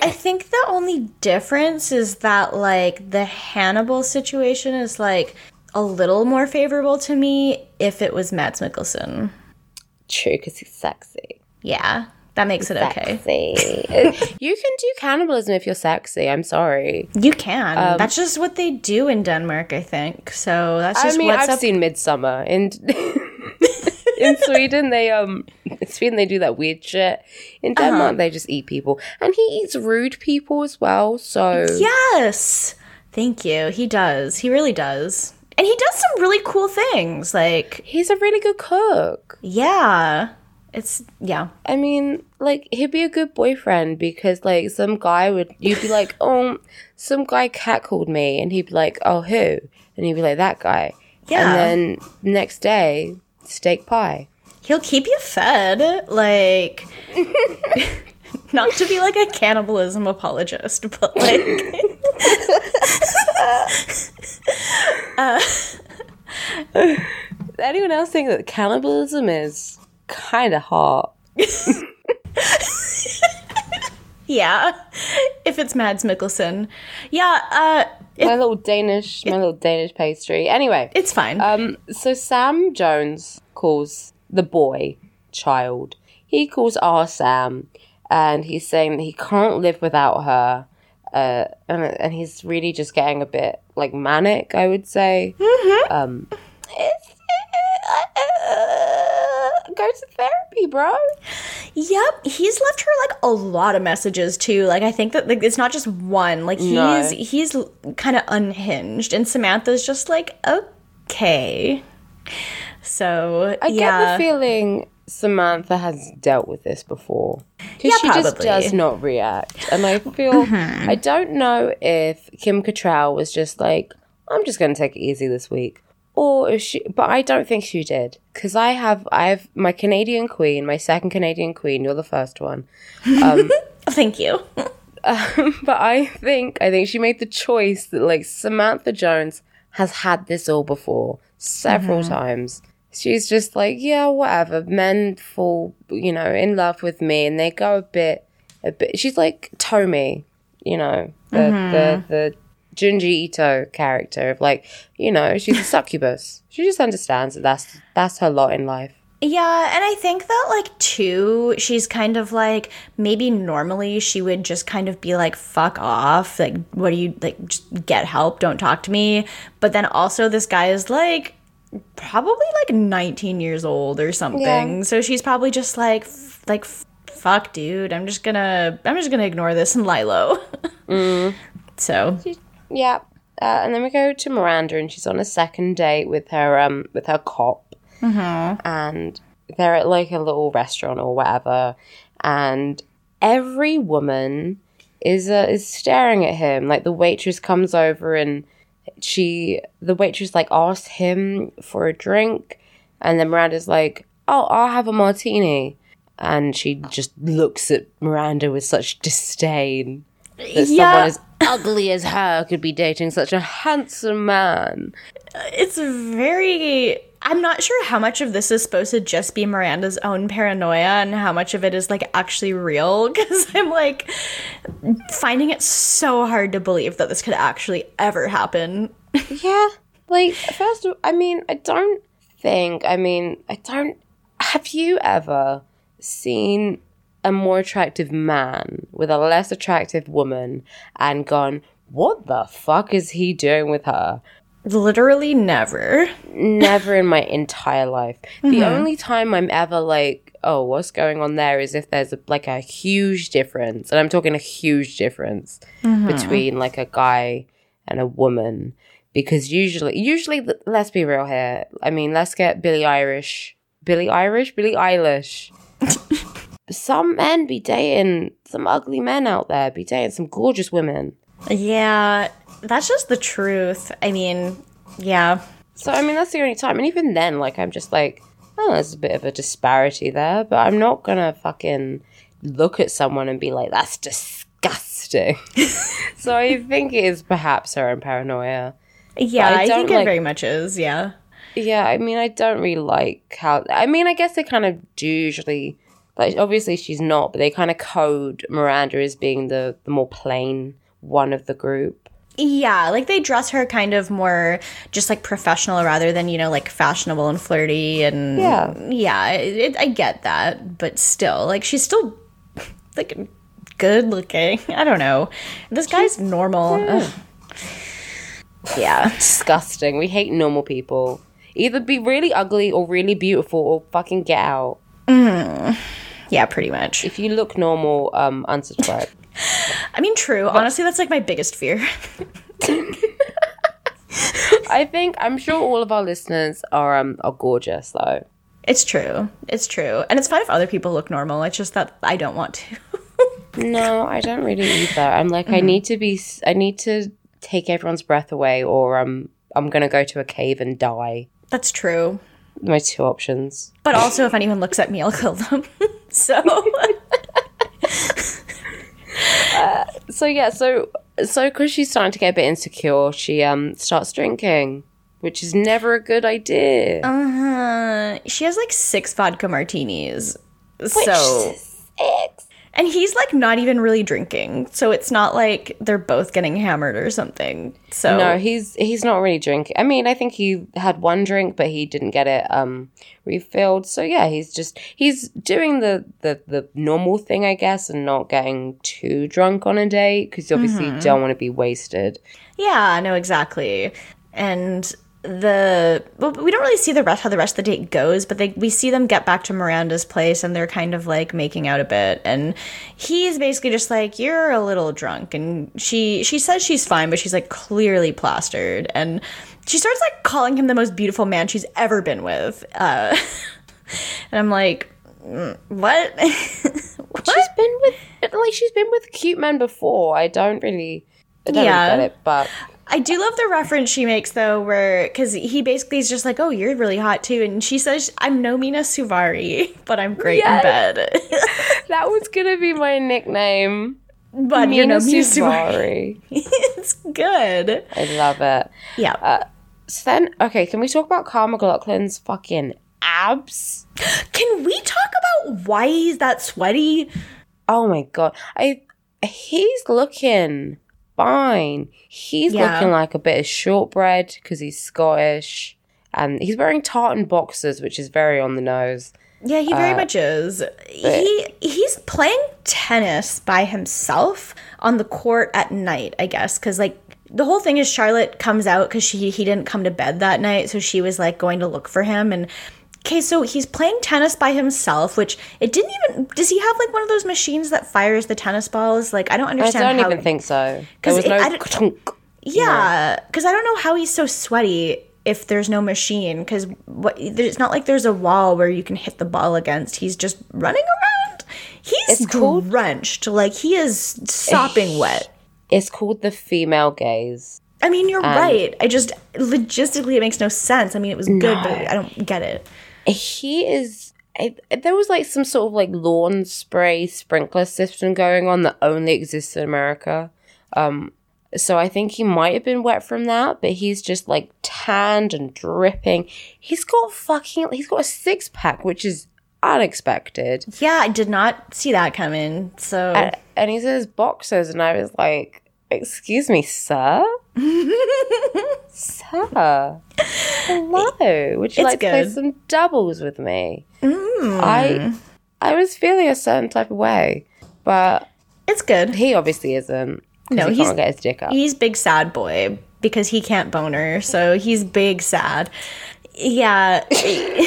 I think the only difference is that, like, the Hannibal situation is, like, a little more favorable to me if it was Mads Mikkelsen. True, because he's sexy. Yeah, that makes it okay. You can do cannibalism if you're sexy, I'm sorry. You can. That's just what they do in Denmark, I think. So that's just I've seen Midsummer. In Sweden, they do that weird shit. In Denmark, they just eat people. And he eats rude people as well, so. Yes! Thank you. He does. He really does. And he does some really cool things, like. He's a really good cook. Yeah. I mean, like, he'd be a good boyfriend because, like, you'd be like, oh, some guy catcalled me. And he'd be like, oh, who? And he'd be like, that guy. Yeah. And then next day, steak pie. He'll keep you fed. Like, not to be like a cannibalism apologist, but like... anyone else think that cannibalism is kind of hot? Yeah, if it's Mads Mikkelsen. Yeah, my little Danish pastry. Anyway, it's fine. So Sam Jones calls the boy child. He calls our Sam, and he's saying that he can't live without her. And he's really just getting a bit like manic, I would say. Mm-hmm. Go to therapy, bro. Yep, he's left her like a lot of messages too. Like I think that like it's not just one. Like he's kind of unhinged, and Samantha's just like okay. So I get the feeling Samantha has dealt with this before. Yeah, she probably just does not react, and I feel I don't know if Kim Cattrall was just like, I'm just going to take it easy this week. Or if she, but I don't think she did, because I have my Canadian queen, my second Canadian queen. You're the first one. Thank you. But I think she made the choice that like Samantha Jones has had this all before several times. She's just like, yeah, whatever. Men fall, you know, in love with me, and they go a bit. She's like Tomi, you know, the Junji Ito character of like, you know, she's a succubus. She just understands that that's her lot in life. Yeah, and I think that like too, she's kind of like, maybe normally she would just kind of be like, fuck off, like what do you, like just get help, don't talk to me. But then also this guy is like probably like 19 years old or something. Yeah. So she's probably just like fuck dude, I'm just gonna ignore this and lie low. So yeah, and then we go to Miranda, and she's on a second date with her cop, and they're at like a little restaurant or whatever, and every woman is staring at him. Like the waitress comes over, and the waitress like asks him for a drink, and then Miranda's like, "Oh, I'll have a martini," and she just looks at Miranda with such disdain. That someone as ugly as her could be dating such a handsome man. It's very... I'm not sure how much of this is supposed to just be Miranda's own paranoia and how much of it is, like, actually real. Because I'm, like, finding it so hard to believe that this could actually ever happen. Yeah. Like, first of all, I don't... Have you ever seen a more attractive man with a less attractive woman and gone, what the fuck is he doing with her? Literally never. Never in my entire life. Mm-hmm. The only time I'm ever like, oh, what's going on there is if there's like a huge difference, and I'm talking a huge difference between like a guy and a woman, because usually, let's be real here. I mean, let's get Billie Eilish. Some men be dating some ugly men out there, be dating some gorgeous women. Yeah, that's just the truth. I mean, yeah. So, I mean, that's the only time. And even then, like, I'm just like, oh, there's a bit of a disparity there, but I'm not going to fucking look at someone and be like, that's disgusting. So I think it is perhaps her own paranoia. Yeah, I think it very much is, yeah. Yeah, I mean, I don't really like how... I mean, I guess they kind of do usually... Like, obviously she's not, but they kind of code Miranda as being the more plain one of the group. Yeah, like they dress her kind of more just like professional rather than, you know, like fashionable and flirty. And yeah, I get that. But still, like she's still like good looking. I don't know. This guy's normal. Yeah. Yeah. Disgusting. We hate normal people. Either be really ugly or really beautiful or fucking get out. Mm. Yeah, pretty much. If you look normal, unsubscribe. I mean, true. But honestly, that's like my biggest fear. I'm sure all of our listeners are gorgeous, though. It's true. And it's fine if other people look normal. It's just that I don't want to. No, I don't really either. I'm like, I need to take everyone's breath away or I'm going to go to a cave and die. That's true. My two options. But also, if anyone looks at me, I'll kill them. So... So because she's starting to get a bit insecure, she starts drinking, which is never a good idea. She has like 6 vodka martinis. Which so 6? And he's like not even really drinking, so it's not like they're both getting hammered or something. So no, he's not really drinking. I mean, I think he had one drink, but he didn't get it refilled. So yeah, he's doing the normal thing, I guess, and not getting too drunk on a date because obviously you don't want to be wasted. Yeah, no, exactly. And we don't really see how the rest of the date goes, but we see them get back to Miranda's place and they're kind of like making out a bit, and he's basically just like, you're a little drunk, and she says she's fine, but she's like clearly plastered, and she starts like calling him the most beautiful man she's ever been with, and I'm like, what? What? She's been with cute men before. I don't really get it, but I do love the reference she makes, though, because he basically is just like, oh, you're really hot, too. And she says, I'm no Mina Suvari, but I'm great in bed. That was going to be my nickname. But Mina Suvari. It's good. I love it. Yeah. Can we talk about Kyle MacLachlan's fucking abs? Can we talk about why he's that sweaty? Oh, my God. He's looking... fine. He's looking like a bit of shortbread because he's Scottish, and he's wearing tartan boxers, which is very on the nose. Yeah, he very much is. He's playing tennis by himself on the court at night, I guess, because like the whole thing is Charlotte comes out because he didn't come to bed that night, so she was like going to look for him. And okay, so he's playing tennis by himself, which it didn't even... Does he have, like, one of those machines that fires the tennis balls? Like, I don't understand how... I don't think so. There was no... Yeah, because I don't know how he's so sweaty if there's no machine, because it's not like there's a wall where you can hit the ball against. He's just running around. He's drenched. Like, he is sopping wet. It's called the female gaze. I mean, you're right. I just... Logistically, it makes no sense. I mean, it was good, but I don't get it. He is... there was, like, some sort of, like, lawn spray sprinkler system going on that only exists in America. So I think he might have been wet from that, but he's just, like, tanned and dripping. He's got a six-pack, which is unexpected. Yeah, I did not see that coming, so... And he's in his boxers, and I was like, excuse me, sir? Sir? Hello. Would you like to play some doubles with me? Mm. I was feeling a certain type of way, but it's good. He obviously isn't. No, he can't get his dick up. He's big sad boy because he can't boner, so he's big sad. Yeah. He's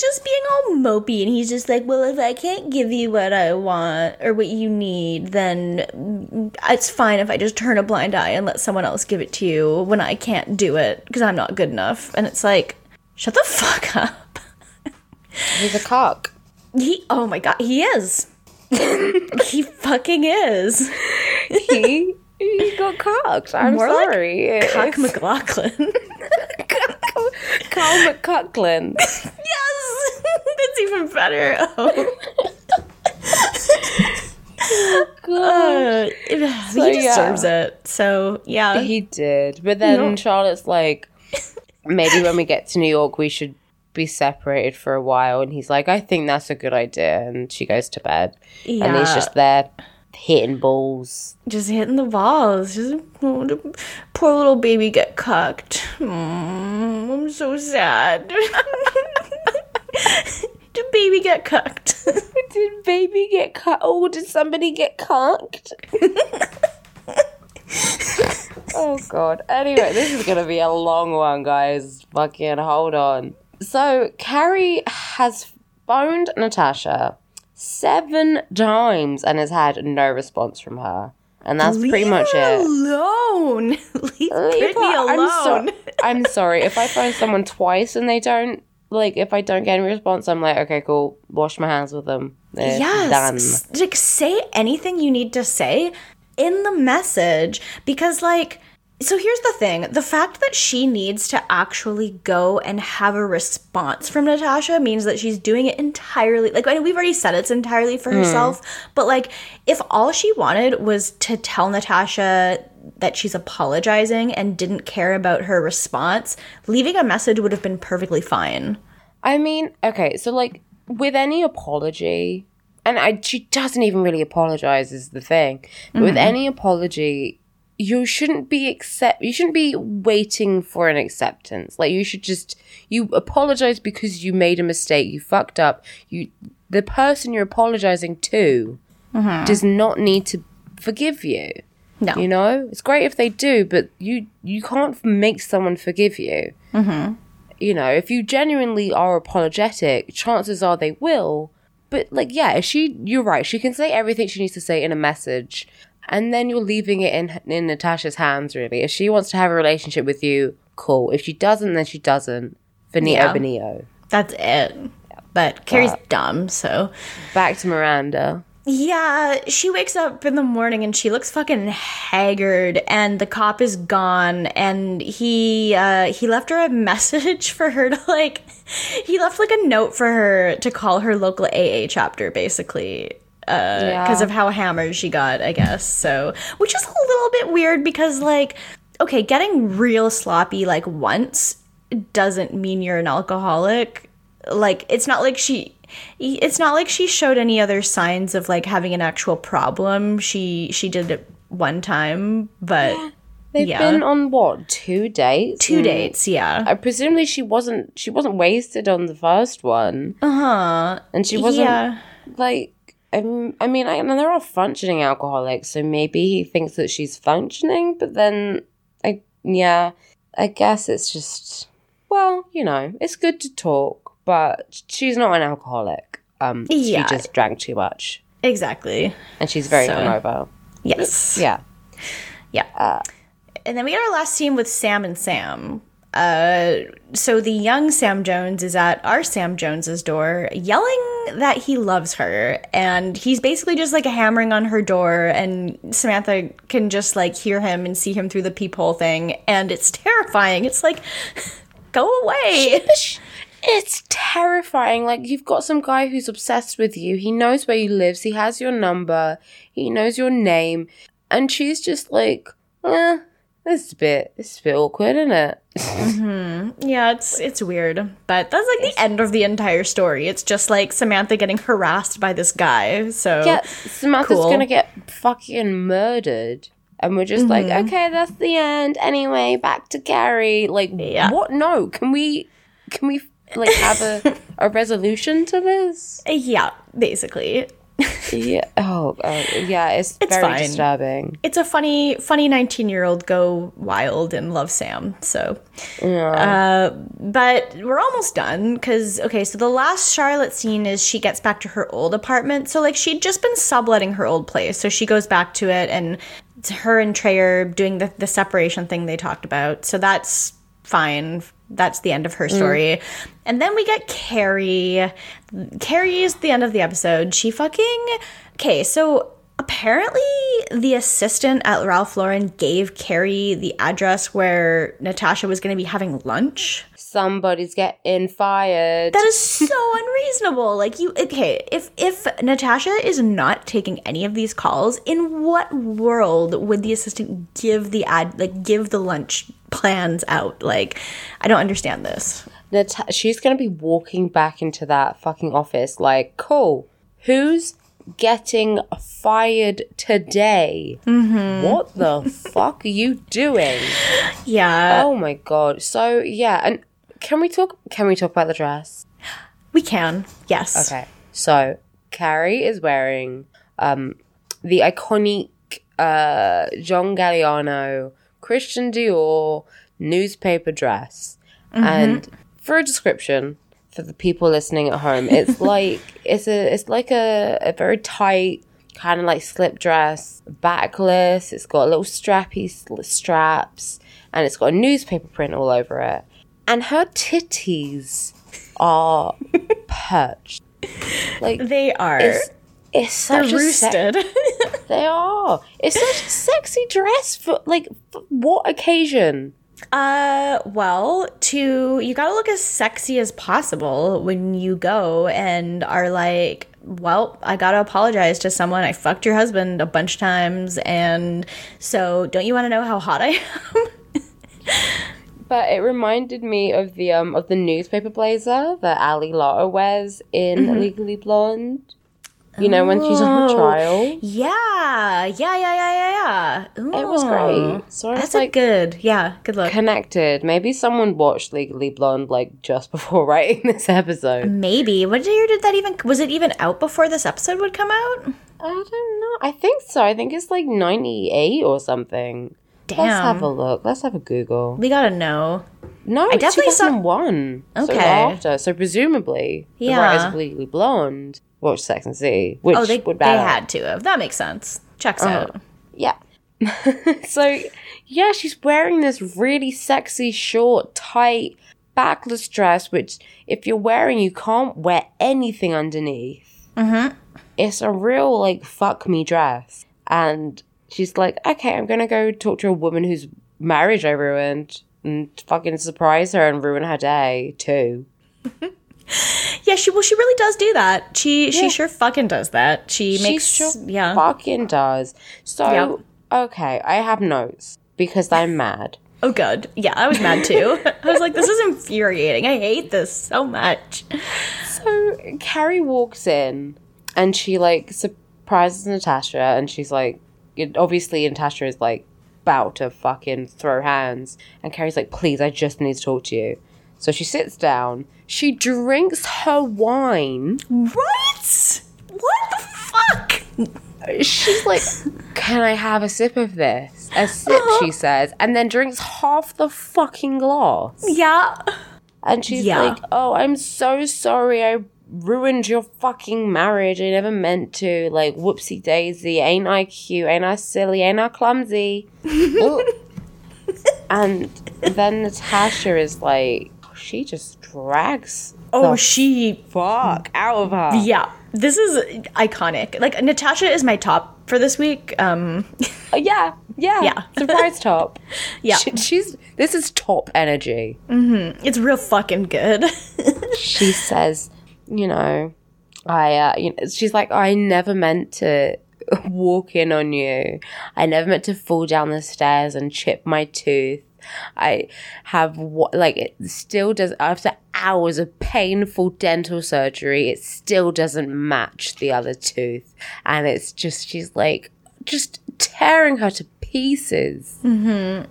just being all mopey, and he's just like, well, if I can't give you what I want or what you need, then it's fine if I just turn a blind eye and let someone else give it to you when I can't do it because I'm not good enough. And it's like, shut the fuck up. He's a cock. Oh my God, he is. He fucking is. He got cocked. I'm more sorry. Like Cock MacLachlan. Kyle MacLachlan. Yes! That's even better. Oh. God. He deserves it. So, yeah. He did. But then Charlotte's like, maybe when we get to New York, we should be separated for a while. And he's like, I think that's a good idea. And she goes to bed. Yeah. And he's just there. Hitting balls. Just hitting the balls. Just, poor little baby get cucked. Oh, I'm so sad. Did baby get cucked? Did baby get cucked? Oh, did somebody get cucked? Oh, God. Anyway, this is going to be a long one, guys. Fucking hold on. So, Carrie has phoned Natasha 7 times and has had no response from her, and that's pretty much it. Leave her alone. I'm sorry if I phone someone twice and they don't, like, if I don't get any response, I'm like, okay, cool, wash my hands with them. Yes, done. Like, say anything you need to say in the message, because like So here's the thing. The fact that she needs to actually go and have a response from Natasha means that she's doing it entirely. Like, I know we've already said it's entirely for herself, but, like, if all she wanted was to tell Natasha that she's apologizing and didn't care about her response, leaving a message would have been perfectly fine. I mean, okay, so, like, with any apology, and she doesn't even really apologize is the thing, but with any apology, you shouldn't be waiting for an acceptance. Like, you should just, you apologize because you made a mistake, you fucked up. The person you're apologizing to does not need to forgive you. No. You know? It's great if they do, but you can't make someone forgive you. Mm-hmm. You know, if you genuinely are apologetic, chances are they will. But, like, yeah, you're right. She can say everything she needs to say in a message. And then you're leaving it in Natasha's hands, really. If she wants to have a relationship with you, cool. If she doesn't, then she doesn't. Benito, yeah. Benito. That's it. Yeah. But Carrie's dumb, so. Back to Miranda. Yeah, she wakes up in the morning and she looks fucking haggard, and the cop is gone, and he left her a message for her to, like, he left, like, a note for her to call her local AA chapter, basically. Because of how hammered she got, I guess. So, which is a little bit weird because, like, okay, getting real sloppy, like, once doesn't mean you're an alcoholic. Like, it's not like she showed any other signs of, like, having an actual problem. She did it one time, but They've been on, what, 2 dates? 2 dates, yeah. Presumably she wasn't wasted on the first one. Uh-huh. And she wasn't, like, I mean, I know they're all functioning alcoholics, so maybe he thinks that she's functioning, but then, I guess it's just, well, you know, it's good to talk, but she's not an alcoholic. She just drank too much. Exactly. And she's very hungover. Yes. Yeah. Yeah. And then we had our last scene with Sam and Sam. So the young Sam Jones is at our Sam Jones's door yelling that he loves her, and he's basically just, like, hammering on her door, and Samantha can just, like, hear him and see him through the peephole thing, and it's terrifying. It's like, go away. It's terrifying. Like, you've got some guy who's obsessed with you. He knows where you live. He has your number. He knows your name. And she's just like, This is a bit awkward, isn't it? Mm-hmm. Yeah, it's weird. But that's, like, the end of the entire story. It's just, like, Samantha getting harassed by this guy. So yeah, Samantha's gonna get fucking murdered. And we're just like, okay, that's the end. Anyway, back to Carrie. Like, what? No, can we like, have a resolution to this? Yeah, basically. Yeah. Oh, yeah. It's very fine. Disturbing. It's a funny 19-year-old go wild and love Sam. So, but we're almost done because so the last Charlotte scene is she gets back to her old apartment. So, like, she'd just been subletting her old place, so she goes back to it, and it's her and Trey are doing the separation thing they talked about. So that's fine. That's the end of her story. And then we get Carrie. Carrie is the end of the episode. She fucking... Okay, so apparently the assistant at Ralph Lauren gave Carrie the address where Natasha was going to be having lunch. Somebody's getting fired. That is so unreasonable. Like, if Natasha is not taking any of these calls, in what world would the assistant give the lunch plans out? Like, I don't understand this. She's going to be walking back into that fucking office like, cool, who's getting fired today? What the fuck are you doing? Yeah. Oh, my God. So, yeah. And can we talk about the dress? We can, yes. Okay. So, Carrie is wearing the iconic John Galliano Christian Dior newspaper dress. And for a description for the people listening at home, it's like it's like a very tight kind of, like, slip dress, backless. It's got little strappy straps, and it's got a newspaper print all over it. And her titties are perched, like they are. It's so roosted. They are. It's such a sexy dress for, like, for what occasion? Well, you gotta look as sexy as possible when you go and are like, well, I gotta apologize to someone. I fucked your husband a bunch of times, and so don't you want to know how hot I am? But it reminded me of the newspaper blazer that Ali Larter wears in Legally Blonde. You know, when she's on her trial. Yeah. Ooh. It was great. So that's like, good look. Connected. Maybe someone watched Legally Blonde, like, just before writing this episode. Maybe. What year did that even... Was it even out before this episode would come out? I don't know. I think so. I think it's, like, 98 or something. Damn. Let's have a look. Let's have a Google. We gotta know. No, I definitely saw... 2001. Okay. So after. So presumably, the writers of Legally Blonde... watch Sex and the City, which would matter. They had to have. That makes sense. Checks out. Yeah. So, yeah, she's wearing this really sexy, short, tight, backless dress, which if you're wearing, you can't wear anything underneath. Mm-hmm. It's a real, like, fuck me dress. And she's like, okay, I'm going to go talk to a woman whose marriage I ruined and fucking surprise her and ruin her day, too. Yeah, she really does do that. She sure fucking does that. She fucking does. So, okay, I have notes because I'm mad. Oh, good. Yeah, I was mad too. I was like, this is infuriating. I hate this so much. So, Carrie walks in and she, like, surprises Natasha and she's like, obviously Natasha is, like, about to fucking throw hands. And Carrie's like, please, I just need to talk to you. So she sits down. She drinks her wine. What? What the fuck? She's like, can I have a sip of this? A sip, she says, and then drinks half the fucking glass. Yeah. And she's like, oh, I'm so sorry. I ruined your fucking marriage. I never meant to. Like, whoopsie daisy. Ain't I cute? Ain't I silly? Ain't I clumsy? And then Natasha is like, she just drags she fuck out of her. Yeah, this is iconic. Like, Natasha is my top for this week. Yeah. Surprise top. Yeah. This is top energy. Mm-hmm. It's real fucking good. She says, you know, she's like, I never meant to walk in on you. I never meant to fall down the stairs and chip my tooth. I have it still does after hours of painful dental surgery. It still doesn't match the other tooth, and it's just she's like just tearing her to pieces. Mm-hmm.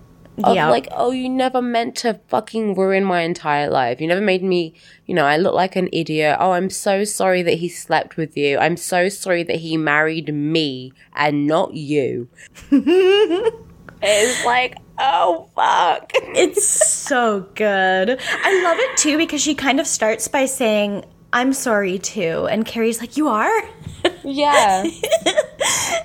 Yeah. Like, oh, you never meant to fucking ruin my entire life. You never made me, you know, I look like an idiot. Oh, I'm so sorry that he slept with you. I'm so sorry that he married me and not you. It's like, oh, fuck. It's so good. I love it, too, because she kind of starts by saying, I'm sorry, too. And Carrie's like, you are? Yeah.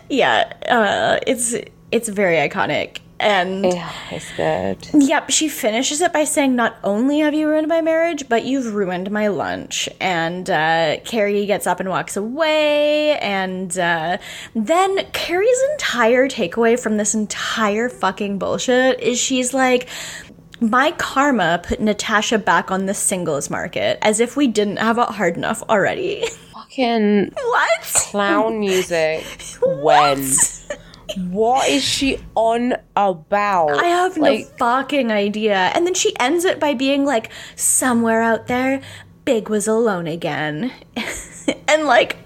Yeah. It's very iconic. And yeah, it's good. Yep, she finishes it by saying, not only have you ruined my marriage, but you've ruined my lunch. And Carrie gets up and walks away. And then Carrie's entire takeaway from this entire fucking bullshit is she's like, my karma put Natasha back on the singles market, as if we didn't have it hard enough already. Fucking what? Clown music. When? What is she on about? I have no fucking idea. And then she ends it by being like, somewhere out there, Big was alone again. And like...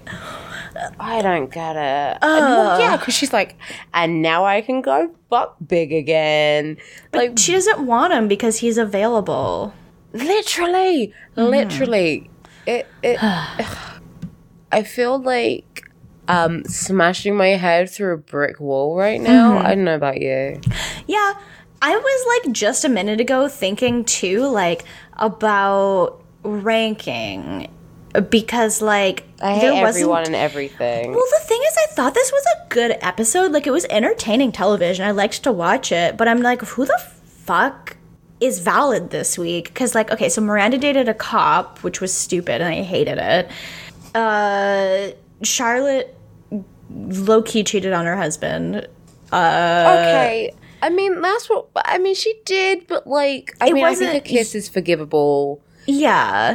I don't get it. Because she's like, and now I can go fuck Big again. But like, she doesn't want him because he's available. Literally. It I feel like... smashing my head through a brick wall right now. Mm-hmm. I don't know about you. Yeah, I was like just a minute ago thinking too, like, about ranking because like I hate everyone and everything. Well, the thing is, I thought this was a good episode. Like, it was entertaining television. I liked to watch it, but I'm like, who the fuck is valid this week? Because like, okay, so Miranda dated a cop, which was stupid, and I hated it. Charlotte low-key cheated on her husband. Okay. I mean, that's what... I mean, she did, but, like... I mean, I think a kiss is forgivable. Yeah.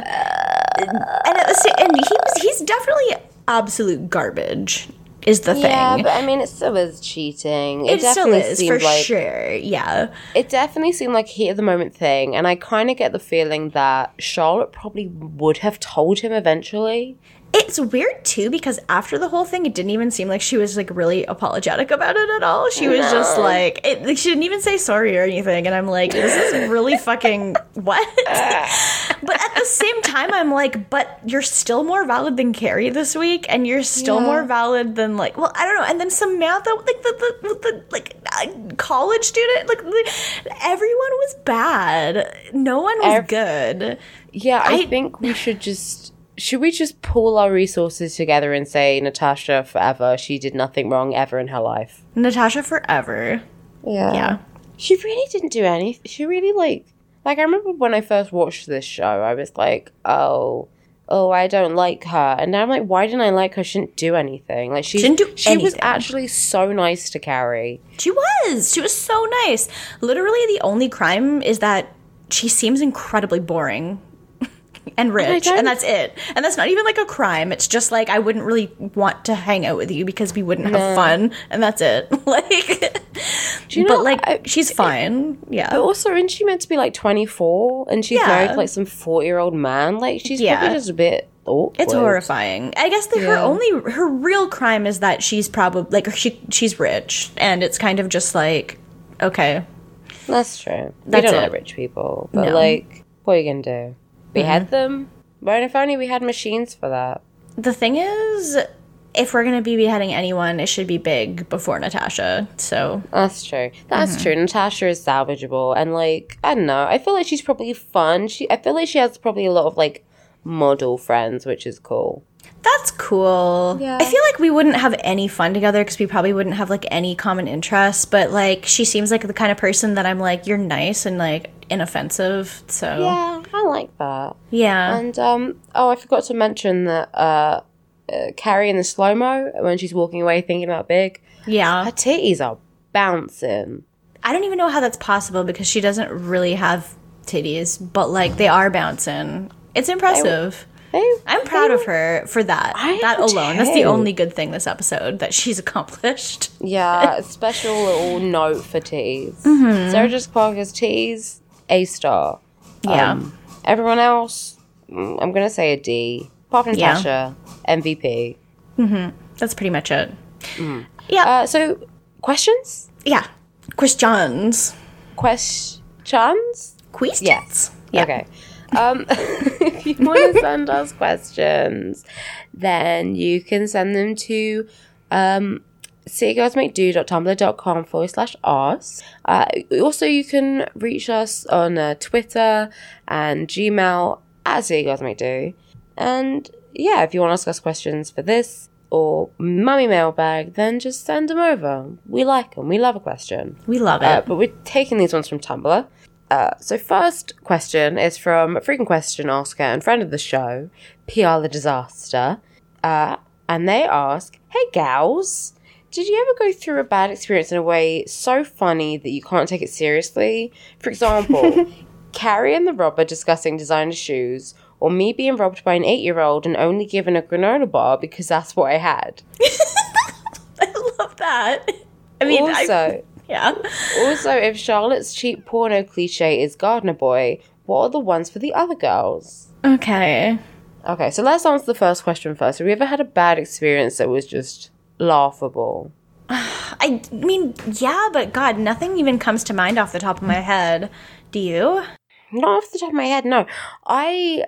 And he's definitely absolute garbage, is the thing. Yeah, but, I mean, it still is cheating. It still is, for sure. Yeah. It definitely seemed like a heat-of-the-moment thing, and I kind of get the feeling that Charlotte probably would have told him eventually. It's weird, too, because after the whole thing, it didn't even seem like she was, like, really apologetic about it at all. She was just, like... she didn't even say sorry or anything, and I'm like, this is really fucking... what? But at the same time, I'm like, but you're still more valid than Carrie this week, and you're still more valid than, like... Well, I don't know. And then Samantha, like, the college student, like, everyone was bad. No one was good. Yeah, I think we should just... Should we just pull our resources together and say Natasha forever? She did nothing wrong ever in her life. Natasha forever. Yeah. She really didn't do anything. She really, like, I remember when I first watched this show, I was like, oh, I don't like her. And now I'm like, why didn't I like her? She didn't do anything. Like, she was actually so nice to Carrie. She was so nice. Literally, the only crime is that she seems incredibly boring. And rich, and that's it. And that's not even, like, a crime. It's just, like, I wouldn't really want to hang out with you because we wouldn't have fun, and that's it. Like, do you know, but, like, she's fine. Yeah. But also, isn't she meant to be, like, 24? And she's married to, like, some 40-year-old man? Like, she's probably just a bit awkward. It's horrifying. I guess that her real crime is that she's probably, like, she's rich, and it's kind of just, like, okay. That's true. They don't like rich people. But, like, what are you going to do? We had them. But if only we had machines for that. The thing is, if we're going to be beheading anyone, it should be Big before Natasha, so... That's true. That's true. Natasha is salvageable, and, like, I don't know. I feel like she's probably fun. I feel like she has probably a lot of, like, model friends, which is cool. That's cool. Yeah. I feel like we wouldn't have any fun together because we probably wouldn't have, like, any common interests, but, like, she seems like the kind of person that I'm like, you're nice and, like, inoffensive, so... Yeah, I like that. Yeah. And, I forgot to mention that Carrie in the slow-mo, when she's walking away thinking about Big, her titties are bouncing. I don't even know how that's possible because she doesn't really have titties, but, like, they are bouncing. It's impressive. I'm proud of her for that. That alone. That's the only good thing this episode that she's accomplished. Yeah, a special little note for titties. Mm-hmm. Sarah Jessica Parker's titties, A-star. Yeah. Everyone else, I'm going to say a D. Apart from Natasha, MVP. Mm-hmm. That's pretty much it. Mm. Yeah. So, questions? Yeah. Questions. Questions? Questions? Yes. Yeah. Okay. If you want to send us questions, then you can send them to citygirlsmakedo.tumblr.com/ask. Also, you can reach us on Twitter and Gmail at citygirlsmakedo. And yeah, if you want to ask us questions for this or Mummy Mailbag, then just send them over. We like them. We love a question. We love it. But we're taking these ones from Tumblr. So first question is from a frequent question asker and friend of the show, PR the Disaster, and they ask, hey gals, did you ever go through a bad experience in a way so funny that you can't take it seriously? For example, Carrie and the robber discussing designer shoes, or me being robbed by an 8-year-old and only given a granola bar because that's what I had. I love that. I mean, also... Yeah. Also, if Charlotte's cheap porno cliche is Gardener Boy, what are the ones for the other girls? Okay, so let's answer the first question first. Have you ever had a bad experience that was just laughable? I mean, yeah, but God, nothing even comes to mind off the top of my head. Do you? Not off the top of my head, no. I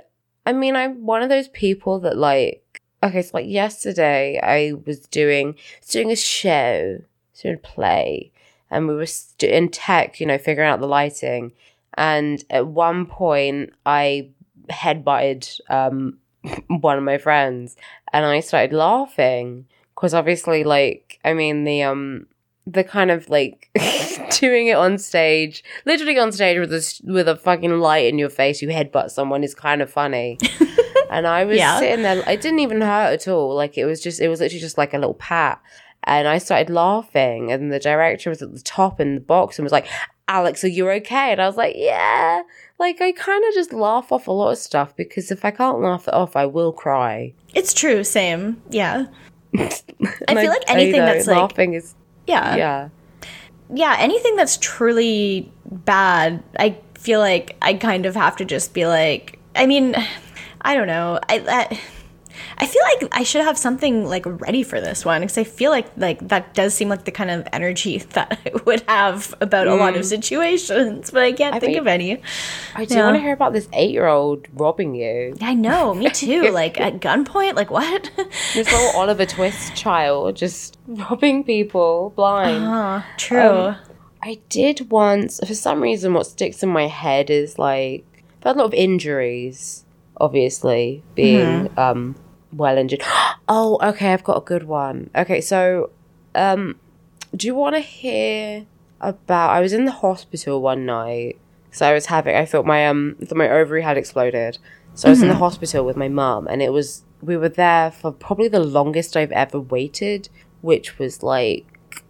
mean, I'm one of those people that, like... Okay, so, like, yesterday I was doing a show, doing a play... And we were in tech, you know, figuring out the lighting. And at one point, I headbutted one of my friends. And I started laughing. Because obviously, like, I mean, the kind of, like, doing it on stage. Literally on stage with a fucking light in your face, you headbutt someone is kind of funny. And I was sitting there. It didn't even hurt at all. Like, it was literally just like a little pat. And I started laughing. And the director was at the top in the box and was like, Alex, are you okay? And I was like, yeah. Like, I kind of just laugh off a lot of stuff because if I can't laugh it off, I will cry. It's true. Same. Yeah. I feel like anything that's like... laughing is... Yeah. Yeah. Yeah, anything that's truly bad, I feel like I kind of have to just be like... I mean, I don't know. I feel like I should have something, like, ready for this one because I feel like that does seem like the kind of energy that I would have about a lot of situations, but I can't think of any. I do want to hear about this 8-year-old robbing you. I know, me too. Like, at gunpoint? Like, what? This little Oliver Twist child just robbing people blind. True. I did once, for some reason, what sticks in my head is, like, I've had a lot of injuries, obviously, being... well injured. Oh, okay, I've got a good one. Okay, so do you want to hear about... I was in the hospital one night. So I thought my ovary had exploded. So I was in the hospital with my mum, and it was... We were there for probably the longest I've ever waited, which was like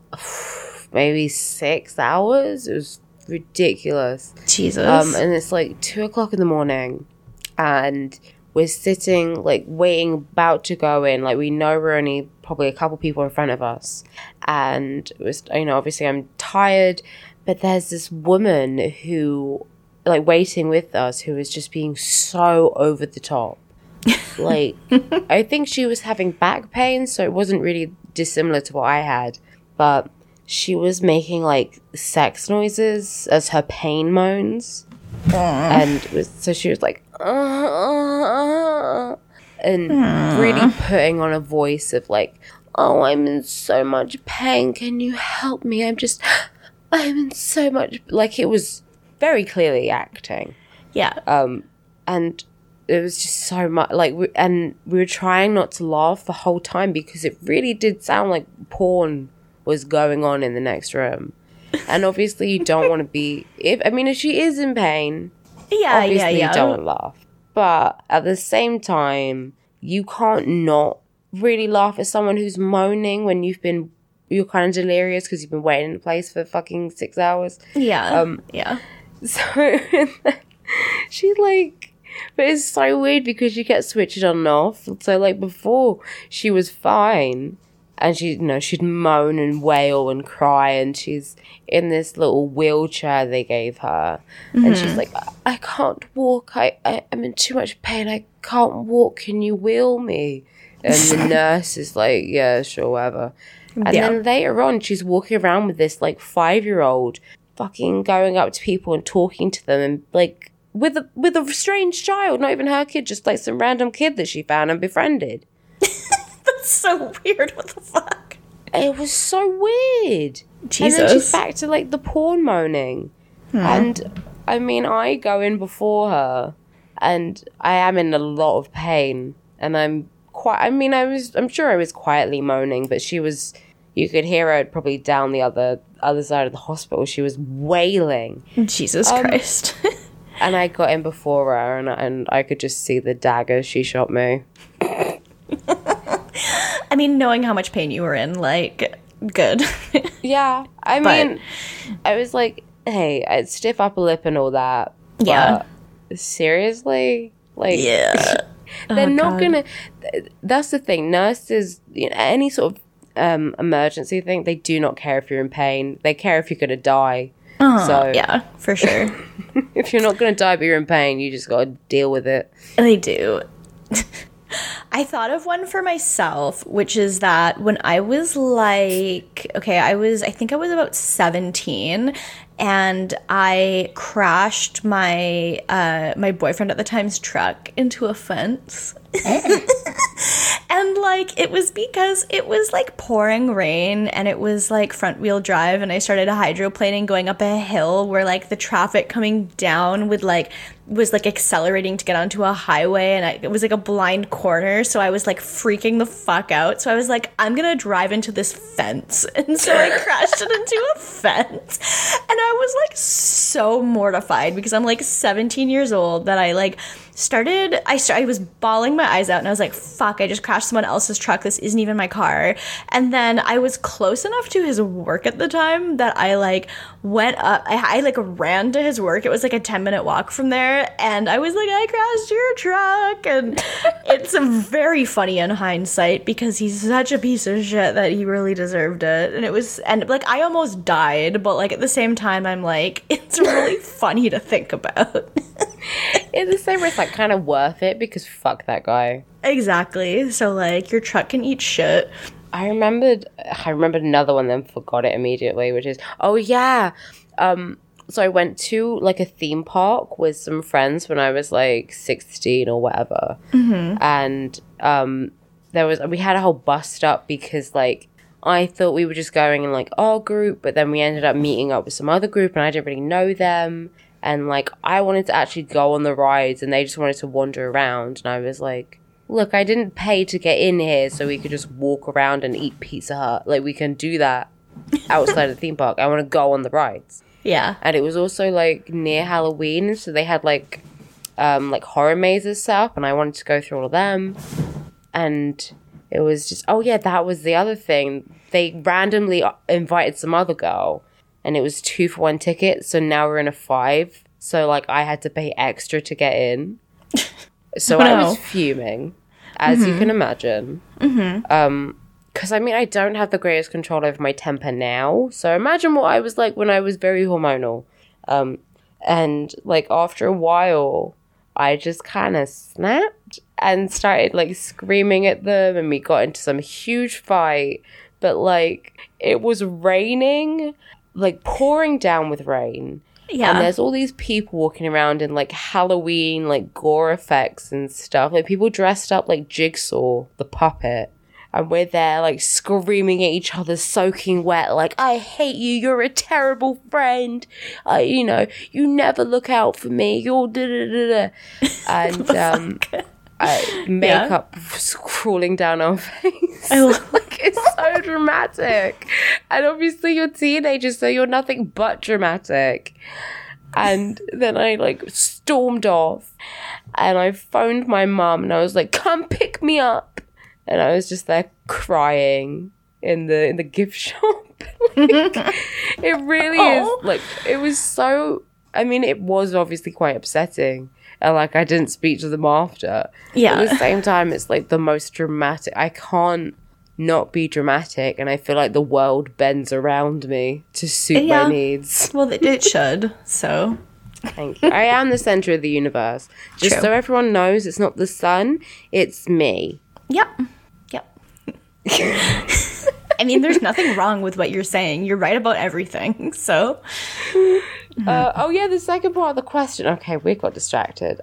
maybe 6 hours. It was ridiculous. Jesus. And it's like 2:00 in the morning, and... We're sitting, like, waiting, about to go in. Like, we know we're only probably a couple people in front of us. And, it was, you know, obviously I'm tired. But there's this woman who, like, waiting with us who is just being so over the top. Like, I think she was having back pain, so it wasn't really dissimilar to what I had. But she was making, like, sex noises as her pain moans. And so she was like... and really putting on a voice of like, oh, I'm in so much pain, can you help me, I'm in so much, like, it was very clearly acting. And it was just so much, like, we were trying not to laugh the whole time because it really did sound like porn was going on in the next room. And obviously you don't want to be, if she is in pain, you don't laugh. But at the same time, you can't not really laugh at someone who's moaning when you're kind of delirious because you've been waiting in place for fucking 6 hours. Yeah. So she like, but it's so weird because you get switched on and off. So like before, she was fine. And she, you know, she'd moan and wail and cry, and she's in this little wheelchair they gave her. And she's like, I can't walk. I'm in too much pain. I can't walk. Can you wheel me? And the nurse is like, yeah, sure, whatever. And then later on, she's walking around with this, like, 5-year-old fucking going up to people and talking to them and, like, with a strange child, not even her kid, just, like, some random kid that she found and befriended. So weird. What the fuck? It was so weird. Jesus. And then she's back to like the porn moaning. And I mean, I go in before her, and I am in a lot of pain, and I'm sure I was quietly moaning, but she was, you could hear her probably down the other side of the hospital. She was wailing. Jesus Christ. And I got in before her, and I could just see the dagger she shot me. I mean, knowing how much pain you were in, like, good. Yeah. I mean, I was like, hey, I'd stiff upper lip and all that. Yeah. Seriously? Like, yeah. They're not going to... That's the thing. Nurses, you know, any sort of emergency thing, they do not care if you're in pain. They care if you're going to die. So yeah, for sure. If you're not going to die but you're in pain, you just got to deal with it. They do. I thought of one for myself, which is that when I was like, I think I was about 17, and I crashed my my boyfriend at the time's truck into a fence. And like, it was because it was like pouring rain, and it was like front wheel drive, and I started hydroplaning going up a hill where like the traffic coming down would like was like accelerating to get onto a highway, and it was like a blind corner, so I was like freaking the fuck out. So I was like, I'm gonna drive into this fence, and so I crashed it into a fence, and I was like so mortified because I'm like 17 years old that I like started. I was bawling my eyes out, and I was like, fuck, I just crashed someone else's truck. This isn't even my car. And then I was close enough to his work at the time that I like went up. I like ran to his work. It was like a 10-minute walk from there, and I was like, I crashed your truck. And it's very funny in hindsight because he's such a piece of shit that he really deserved it. And it was, and like I almost died, but like at the same time I'm like, it's really funny to think about. In the same way, it's like kind of worth it because fuck that guy. Exactly. So like your truck can eat shit. I remembered another one, then forgot it immediately, which is, oh yeah, so I went to like a theme park with some friends when I was like 16 or whatever, mm-hmm. and we had a whole bust up because like I thought we were just going in like our group, but then we ended up meeting up with some other group, and I didn't really know them. And, like, I wanted to actually go on the rides, and they just wanted to wander around. And I was like, look, I didn't pay to get in here, so we could just walk around and eat Pizza Hut. Like, we can do that outside of the theme park. I want to go on the rides. Yeah. And it was also, like, near Halloween, so they had, like horror mazes set up, and I wanted to go through all of them. And it was just, oh, yeah, that was the other thing. They randomly invited some other girl. And it was 2-for-1 tickets, so now we're in a 5. So, like, I had to pay extra to get in. So wow. I was fuming, as mm-hmm. you can imagine. Mm-hmm. Because, I mean, I don't have the greatest control over my temper now. So imagine what I was like when I was very hormonal. And, like, after a while, I just kind of snapped and started, like, screaming at them. And we got into some huge fight. But, like, it was raining, like pouring down with rain, yeah, and there's all these people walking around in like Halloween like gore effects and stuff, like people dressed up like Jigsaw the puppet, and we're there like screaming at each other, soaking wet, like, I hate you, you're a terrible friend, you know, you never look out for me, you're da da da da, and makeup crawling down our face. I love like it's so dramatic, and obviously you're teenagers, so you're nothing but dramatic. And then I like stormed off, and I phoned my mum, and I was like, "Come pick me up!" And I was just there crying in the gift shop. Like, it really is like it was so. I mean, it was obviously quite upsetting. And, like, I didn't speak to them after. Yeah. But at the same time, it's, like, the most dramatic. I can't not be dramatic, and I feel like the world bends around me to suit my needs. Well, it should, so. Thank you. I am the center of the universe. Just True. So everyone knows, it's not the sun, it's me. Yep. I mean, there's nothing wrong with what you're saying. You're right about everything, so. The second part of the question. Okay, we got distracted.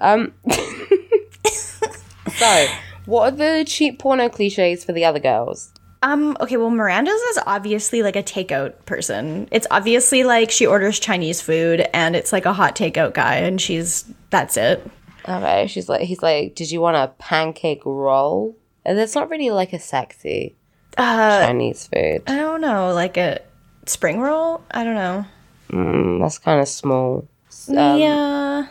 So, what are the cheap porno cliches for the other girls? Okay, well, Miranda's is obviously, like, a takeout person. It's obviously, like, she orders Chinese food, and it's, like, a hot takeout guy, and that's it. Okay, he's like, did you want a pancake roll? And that's not really, like, a sexy Chinese food. I don't know, like a spring roll? I don't know. That's kind of small. Yeah.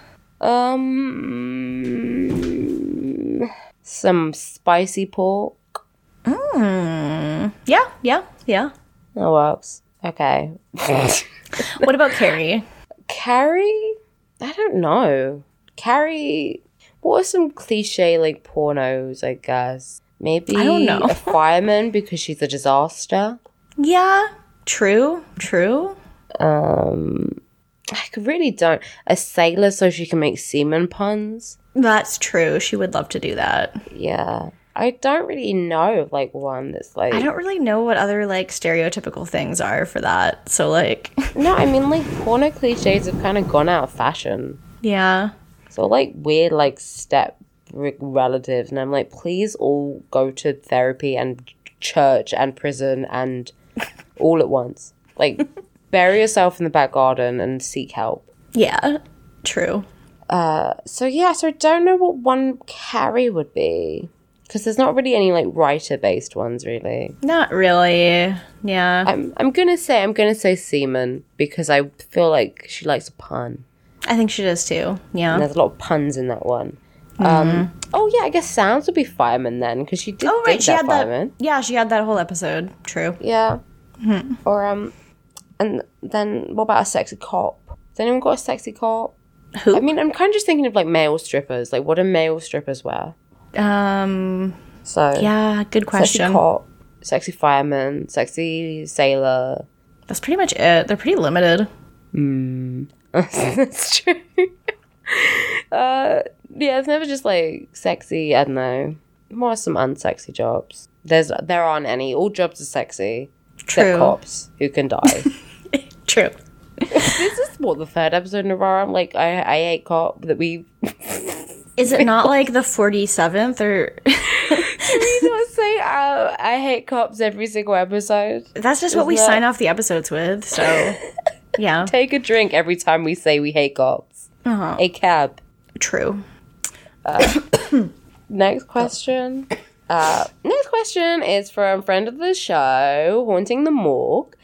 Some spicy pork. Yeah. That works. Okay. What about Carrie? Carrie? I don't know. Carrie, what are some cliche, like, pornos, I guess? Maybe I don't know. A fireman because she's a disaster. Yeah, true. I really don't. A sailor so she can make semen puns. That's true. She would love to do that. Yeah. I don't really know of, like, one that's, like... I don't really know what other, like, stereotypical things are for that. So, like... No, I mean, like, porno cliches have kind of gone out of fashion. Yeah. So, like, weird, like, step relatives, and I'm like, please all go to therapy and church and prison and all at once. Like, bury yourself in the back garden and seek help. Yeah, true. So I don't know what one Carrie would be. Because there's not really any, like, writer-based ones, really. Not really, yeah. I'm going to say Seaman, because I feel like she likes a pun. I think she does, too, yeah. And there's a lot of puns in that one. Mm-hmm. I guess Sounds would be Fireman, then, because she did Fireman. She had that whole episode, true. Yeah. Mm-hmm. Or, and then what about a sexy cop? Has anyone got a sexy cop? Who? I mean, I'm kind of just thinking of, like, male strippers. Like, what do male strippers wear? Good question. Sexy cop, sexy fireman, sexy sailor. That's pretty much it. They're pretty limited. That's true. It's never just like sexy. I don't know. More some unsexy jobs. There aren't any. All jobs are sexy. True. Except cops who can die. True. This is the third episode in a row. I'm like, I hate cop that we. Is it not like the 47th or? Can we not say I hate cops every single episode? That's just what we sign off the episodes with. So, yeah. Take a drink every time we say we hate cops. Uh-huh. A cab. True. Next question. Next question is from friend of the show, Haunting the Morgue,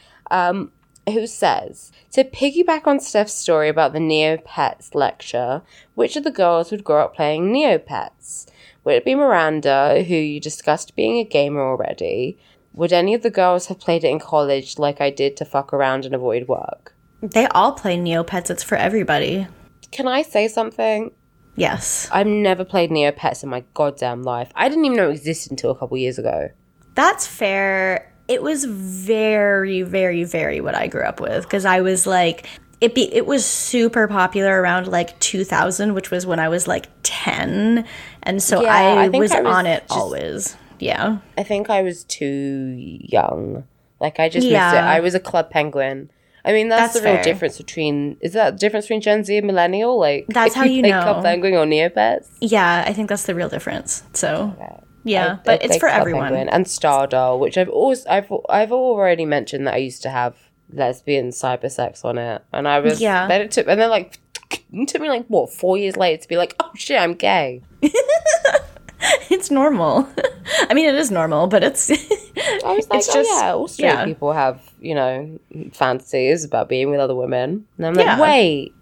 who says, to piggyback on Steph's story about the Neopets lecture, which of the girls would grow up playing Neopets? Would it be Miranda, who you discussed being a gamer already? Would any of the girls have played it in college like I did to fuck around and avoid work? They all play Neopets. It's for everybody. Can I say something? Yes. I've never played Neopets in my goddamn life. I didn't even know it existed until a couple years ago. That's fair. It was very, very, very what I grew up with, because I was like, it was super popular around like 2000, which was when I was like 10, and so I was on it just, always. Yeah, I think I was too young. Like I just missed it. I was a Club Penguin. I mean, that's the real difference between Gen Z and millennial? Like that's how you know Club Penguin or Neopets. Yeah, I think that's the real difference. So. Okay. Yeah, but it's for everyone. And Stardoll, which I've already mentioned that I used to have lesbian cybersex on it, and I was then it took me 4 years later to be like, oh shit, I'm gay. It's normal. I mean, it is normal, but it's. I was like, all straight people have fantasies about being with other women, and I'm like, wait.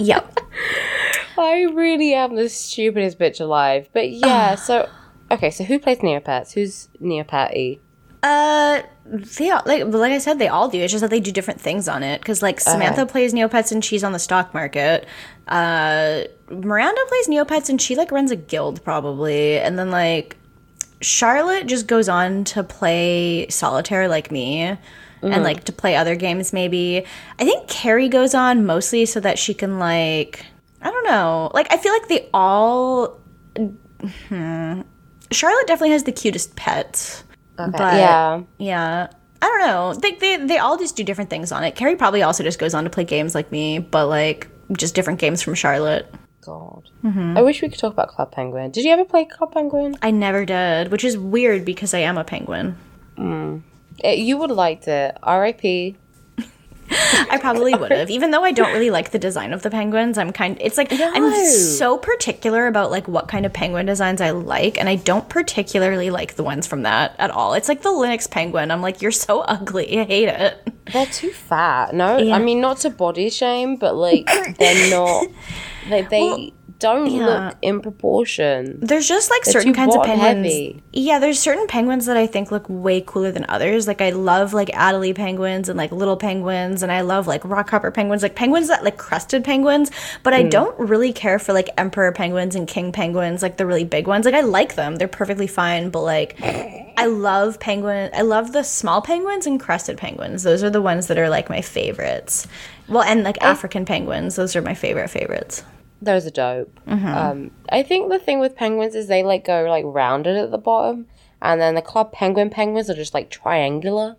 Yep. I really am the stupidest bitch alive. But so who plays Neopets? Who's Neopatty? They all, like I said, they all do. It's just that they do different things on it. Because Samantha plays Neopets and she's on the stock market. Miranda plays Neopets and she runs a guild probably. And then Charlotte just goes on to play solitaire like me. Mm-hmm. And to play other games maybe. I think Carrie goes on mostly so that she can I don't know. I feel like they all... Charlotte definitely has the cutest pets. Okay. But, yeah. I don't know. They all just do different things on it. Carrie probably also just goes on to play games like me, but, just different games from Charlotte. God. Mm-hmm. I wish we could talk about Club Penguin. Did you ever play Club Penguin? I never did, which is weird because I am a penguin. Mm. You would have liked it. R.I.P. I probably would have, even though I don't really like the design of the penguins. I'm so particular about what kind of penguin designs I like, and I don't particularly like the ones from that at all. It's the Linux penguin. I'm like, you're so ugly. I hate it. They're too fat. No, yeah. I mean, not to body shame, but they're not. They don't look in proportion. There's just certain kinds of penguins. Heavy. Yeah, there's certain penguins that I think look way cooler than others. I love Adelie penguins and little penguins, and I love rockhopper penguins, penguins that crested penguins. But I don't really care for emperor penguins and king penguins, the really big ones. I like them; they're perfectly fine. But I love penguin. I love the small penguins and crested penguins. Those are the ones that are my favorites. Well, and African penguins. Those are my favorites. Those are dope. Mm-hmm. I think the thing with penguins is they go rounded at the bottom, and then the Club penguins are just triangular.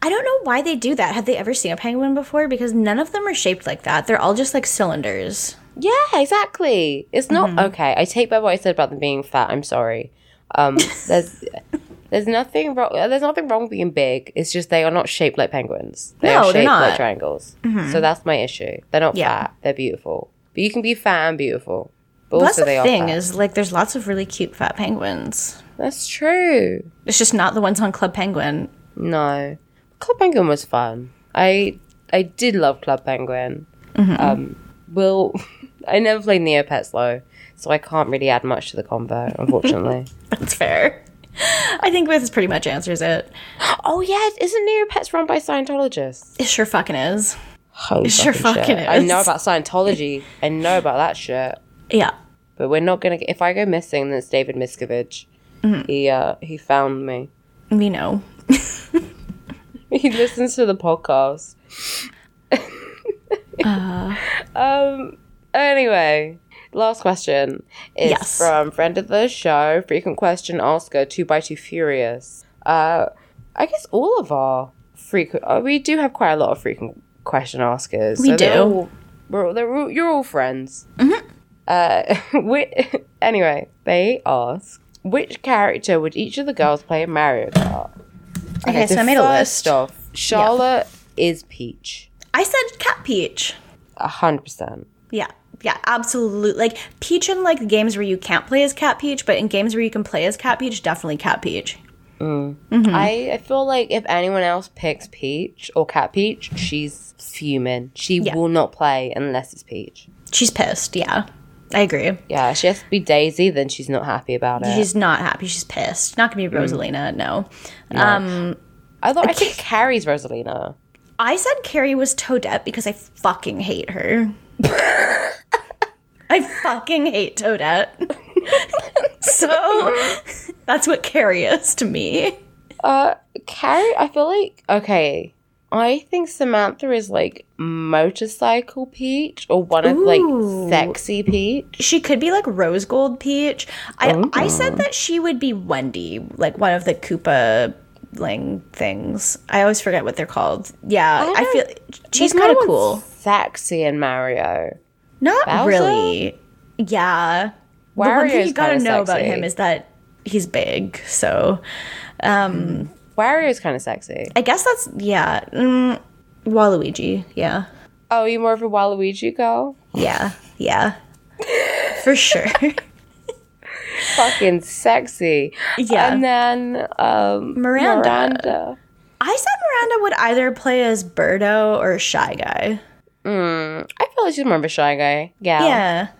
I don't know why they do that. Have they ever seen a penguin before? Because none of them are shaped like that. They're all just cylinders. Yeah, exactly. It's not okay. I take back what I said about them being fat. I'm sorry. There's nothing wrong with being big. It's just they are not shaped like penguins. They're shaped like triangles. Mm-hmm. So that's my issue. They're not fat. They're beautiful. But you can be fat and beautiful. But also they are fat. That's the thing is, like, there's lots of really cute fat penguins. That's true. It's just not the ones on Club Penguin. No. Club Penguin was fun. I did love Club Penguin. Mm-hmm. I never played Neopets, though. So I can't really add much to the combo, unfortunately. That's fair. I think this pretty much answers it. Oh, yeah. Isn't Neopets run by Scientologists? It sure fucking is. Holy fucking shit. I know about Scientology. I know about that shit. Yeah. But we're not going to... If I go missing, then it's David Miscavige. Mm-hmm. He found me. We know. He listens to the podcast. Anyway... Last question is from friend of the show, frequent question asker, 2x2 Furious. I guess all of our frequent... we do have quite a lot of frequent question askers. We do. You're all friends. Mm-hmm. Anyway, they ask, which character would each of the girls play in Mario Kart? Okay, so I made a list. First off, Charlotte is Peach. I said Cat Peach. 100%. Yeah. Yeah, absolutely. Like, Peach in, like, games where you can't play as Cat Peach, but in games where you can play as Cat Peach, definitely Cat Peach. Mm. Mm-hmm. I feel like if anyone else picks Peach or Cat Peach, she's fuming. She will not play unless it's Peach. She's pissed, yeah. I agree. Yeah, she has to be Daisy, then she's not happy about it. She's not happy. She's pissed. Not going to be Rosalina, no. I think Carrie's Rosalina. I said Carrie was Toadette because I fucking hate her. I fucking hate Toadette. So that's what Carrie is to me. Carrie, I feel like, okay, I think Samantha is like motorcycle Peach or one of like sexy Peach. She could be like rose gold Peach. I said that she would be Wendy, like one of the Koopa things. I always forget what they're called. Yeah, I feel she's kind of cool. Sexy in Mario. Not Bowser? Really. Yeah. Wario's the one thing you gotta know about him is that he's big. So, Wario's kind of sexy. I guess that's, Waluigi, yeah. Oh, you're more of a Waluigi girl? Yeah. For sure. Fucking sexy. Yeah. And then, Miranda. I said Miranda would either play as Birdo or Shy Guy. I feel like she's more of a Shy Guy gal.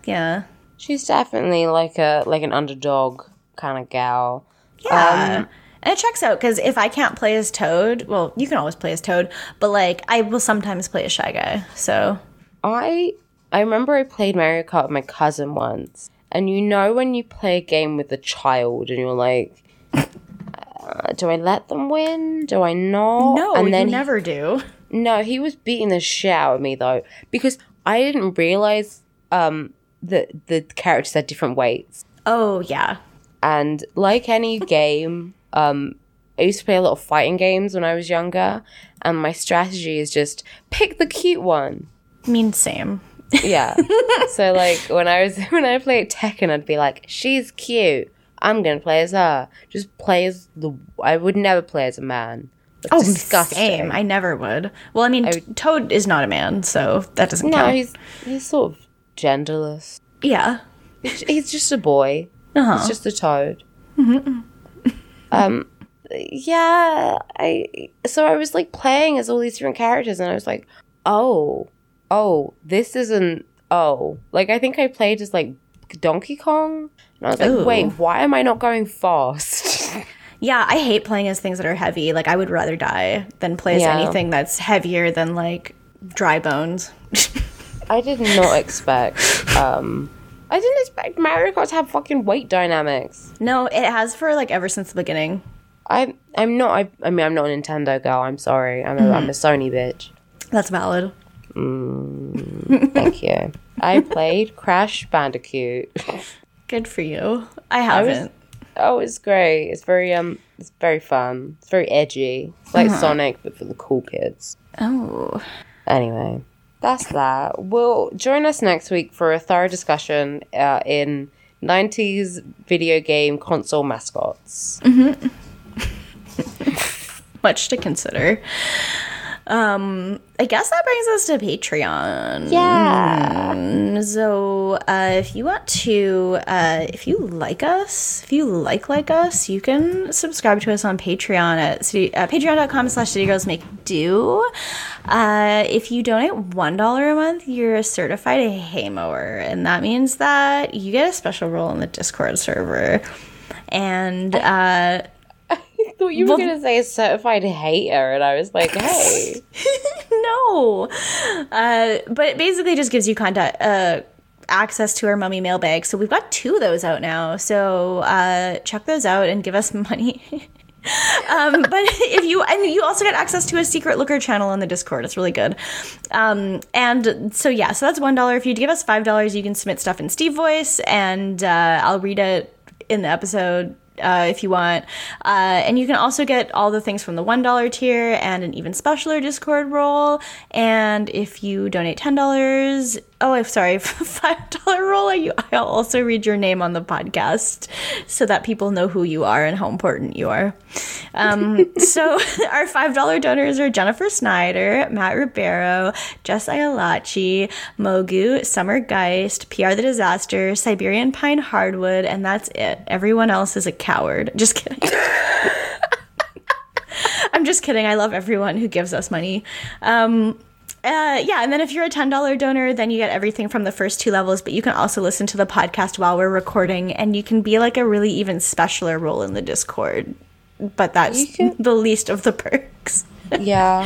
Yeah. She's definitely like an underdog kind of gal. Yeah. And it checks out because if I can't play as Toad, well, you can always play as Toad, but like I will sometimes play as Shy Guy. So I remember I played Mario Kart with my cousin once, and you know when you play a game with a child and you're like, do I let them win? Do I not? No, and then you never do. No, he was beating the shit out of me, though, because I didn't realize that the characters had different weights. Oh, yeah. And like any game, I used to play a lot of fighting games when I was younger, and my strategy is just pick the cute one. I mean, same. Yeah. So, like, when I played Tekken, I'd be like, she's cute. I'm going to play as her. Just play as I would never play as a man. That's disgusting. Same. I never would. Well, I mean, Toad is not a man, so that doesn't count. No, he's sort of genderless. Yeah. He's just a boy. Uh-huh. He's just a toad. Mm-hmm. So I was, like, playing as all these different characters, and I was like, this isn't, Like, I think I played as, like, Donkey Kong, and I was like, wait, why am I not going fast? Yeah, I hate playing as things that are heavy. Like, I would rather die than play as anything that's heavier than, like, dry bones. I did not expect... I didn't expect Mario Kart to have fucking weight dynamics. No, it has for, like, ever since the beginning. I'm not a Nintendo girl. I'm sorry. I'm a Sony bitch. That's valid. Thank you. I played Crash Bandicoot. Good for you. I haven't. Oh, it's great. It's very fun. It's very edgy. It's like Sonic, but for the cool kids. Oh. Anyway, that's that. Well, join us next week for a thorough discussion in 90s video game console mascots. Mm-hmm. much to consider. I guess that brings us to Patreon. Yeah. So if you want to, if you like us, if you like us, you can subscribe to us on Patreon at patreon.com/citygirlsmakedo. If you donate $1 a month, you're a certified Haymower, and that means that you get a special role in the Discord server. And thought you were going to say a certified hater, and I was like, hey. No. But it basically just gives you access to our mummy mailbag. So we've got 2 of those out now. So check those out and give us money. But if you, and you also get access to a secret looker channel on the Discord. It's really good. And so, yeah, so that's $1. If you give us $5, you can submit stuff in Steve Voice, and I'll read it in the episode. If you want. And you can also get all the things from the $1 tier and an even specialer Discord role. And if you donate $10, $5 roll, I'll also read your name on the podcast so that people know who you are and how important you are. So our $5 donors are Jennifer Snyder, Matt Ribeiro, Jess Ialachi, Mogu, Summer Geist, PR the Disaster, Siberian Pine Hardwood, and that's it. Everyone else is a coward. Just kidding. I'm just kidding. I love everyone who gives us money. Yeah, and then if you're a $10 donor, then you get everything from the first 2 levels, but you can also listen to the podcast while we're recording, and you can be like a really even specialer role in the Discord, but that's the least of the perks. Yeah.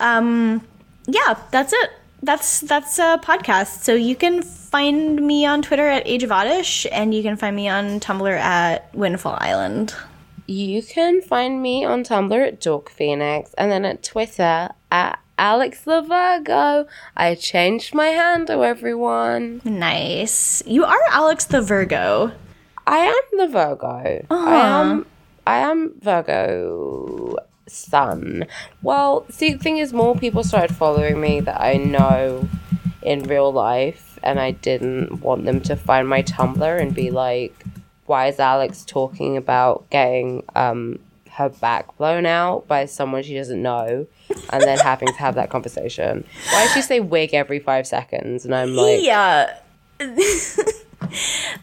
Yeah, that's it. That's a podcast. So you can find me on Twitter at Age of Oddish, and you can find me on Tumblr at Windfall Island. You can find me on Tumblr at Dork Phoenix, and then at Twitter at Alex the Virgo. I changed my handle, everyone. Nice. You are Alex the Virgo. I am the Virgo. Uh-huh. I am Virgo sun. Well, see, the thing is, more people started following me that I know in real life, and I didn't want them to find my Tumblr and be like, why is Alex talking about getting her back blown out by someone she doesn't know, and then having to have that conversation. Why does she say wig every 5 seconds? And I'm like, yeah.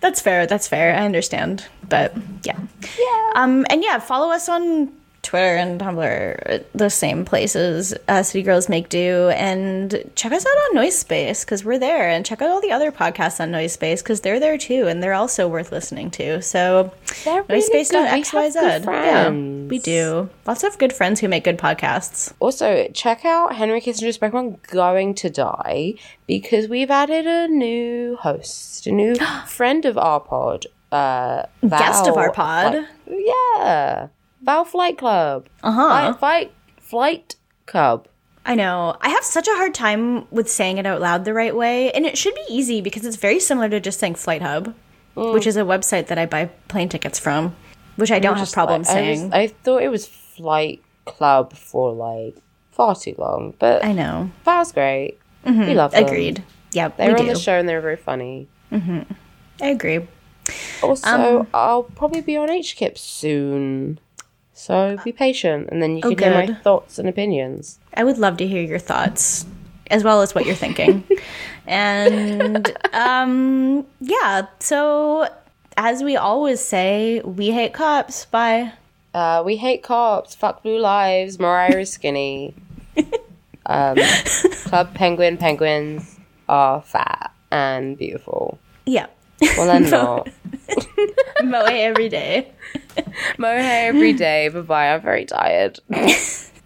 That's fair. I understand. But yeah. And yeah, follow us on Twitter and Tumblr, the same places, City Girls Make Do, and check us out on Noise Space because we're there, and check out all the other podcasts on Noise Space because they're there too, and they're also worth listening to. So really Noisespace.xyz. Yeah, we do. Lots of good friends who make good podcasts. Also, check out Henry Kissinger's Pokemon Going to Die because we've added a new host, a new friend of our pod, guest of our pod. Yeah. Val Flight Club. Uh-huh. Flight Club. I know. I have such a hard time with saying it out loud the right way. And it should be easy because it's very similar to just saying Flight Hub, which is a website that I buy plane tickets from, which I don't have problems saying. I thought it was Flight Club for, far too long. But I know. Val's great. Mm-hmm. We love them. Agreed. Yeah, they were on the show and they were very funny. Mm-hmm. I agree. Also, I'll probably be on HKIP soon. So be patient, and then you can hear my thoughts and opinions. I would love to hear your thoughts, as well as what you're thinking. And, yeah, so as we always say, we hate cops. Bye. We hate cops. Fuck Blue Lives. Mariah is skinny. Club Penguin penguins are fat and beautiful. Yeah. Well, I'm not. Moe every day. Bye-bye. I'm very tired.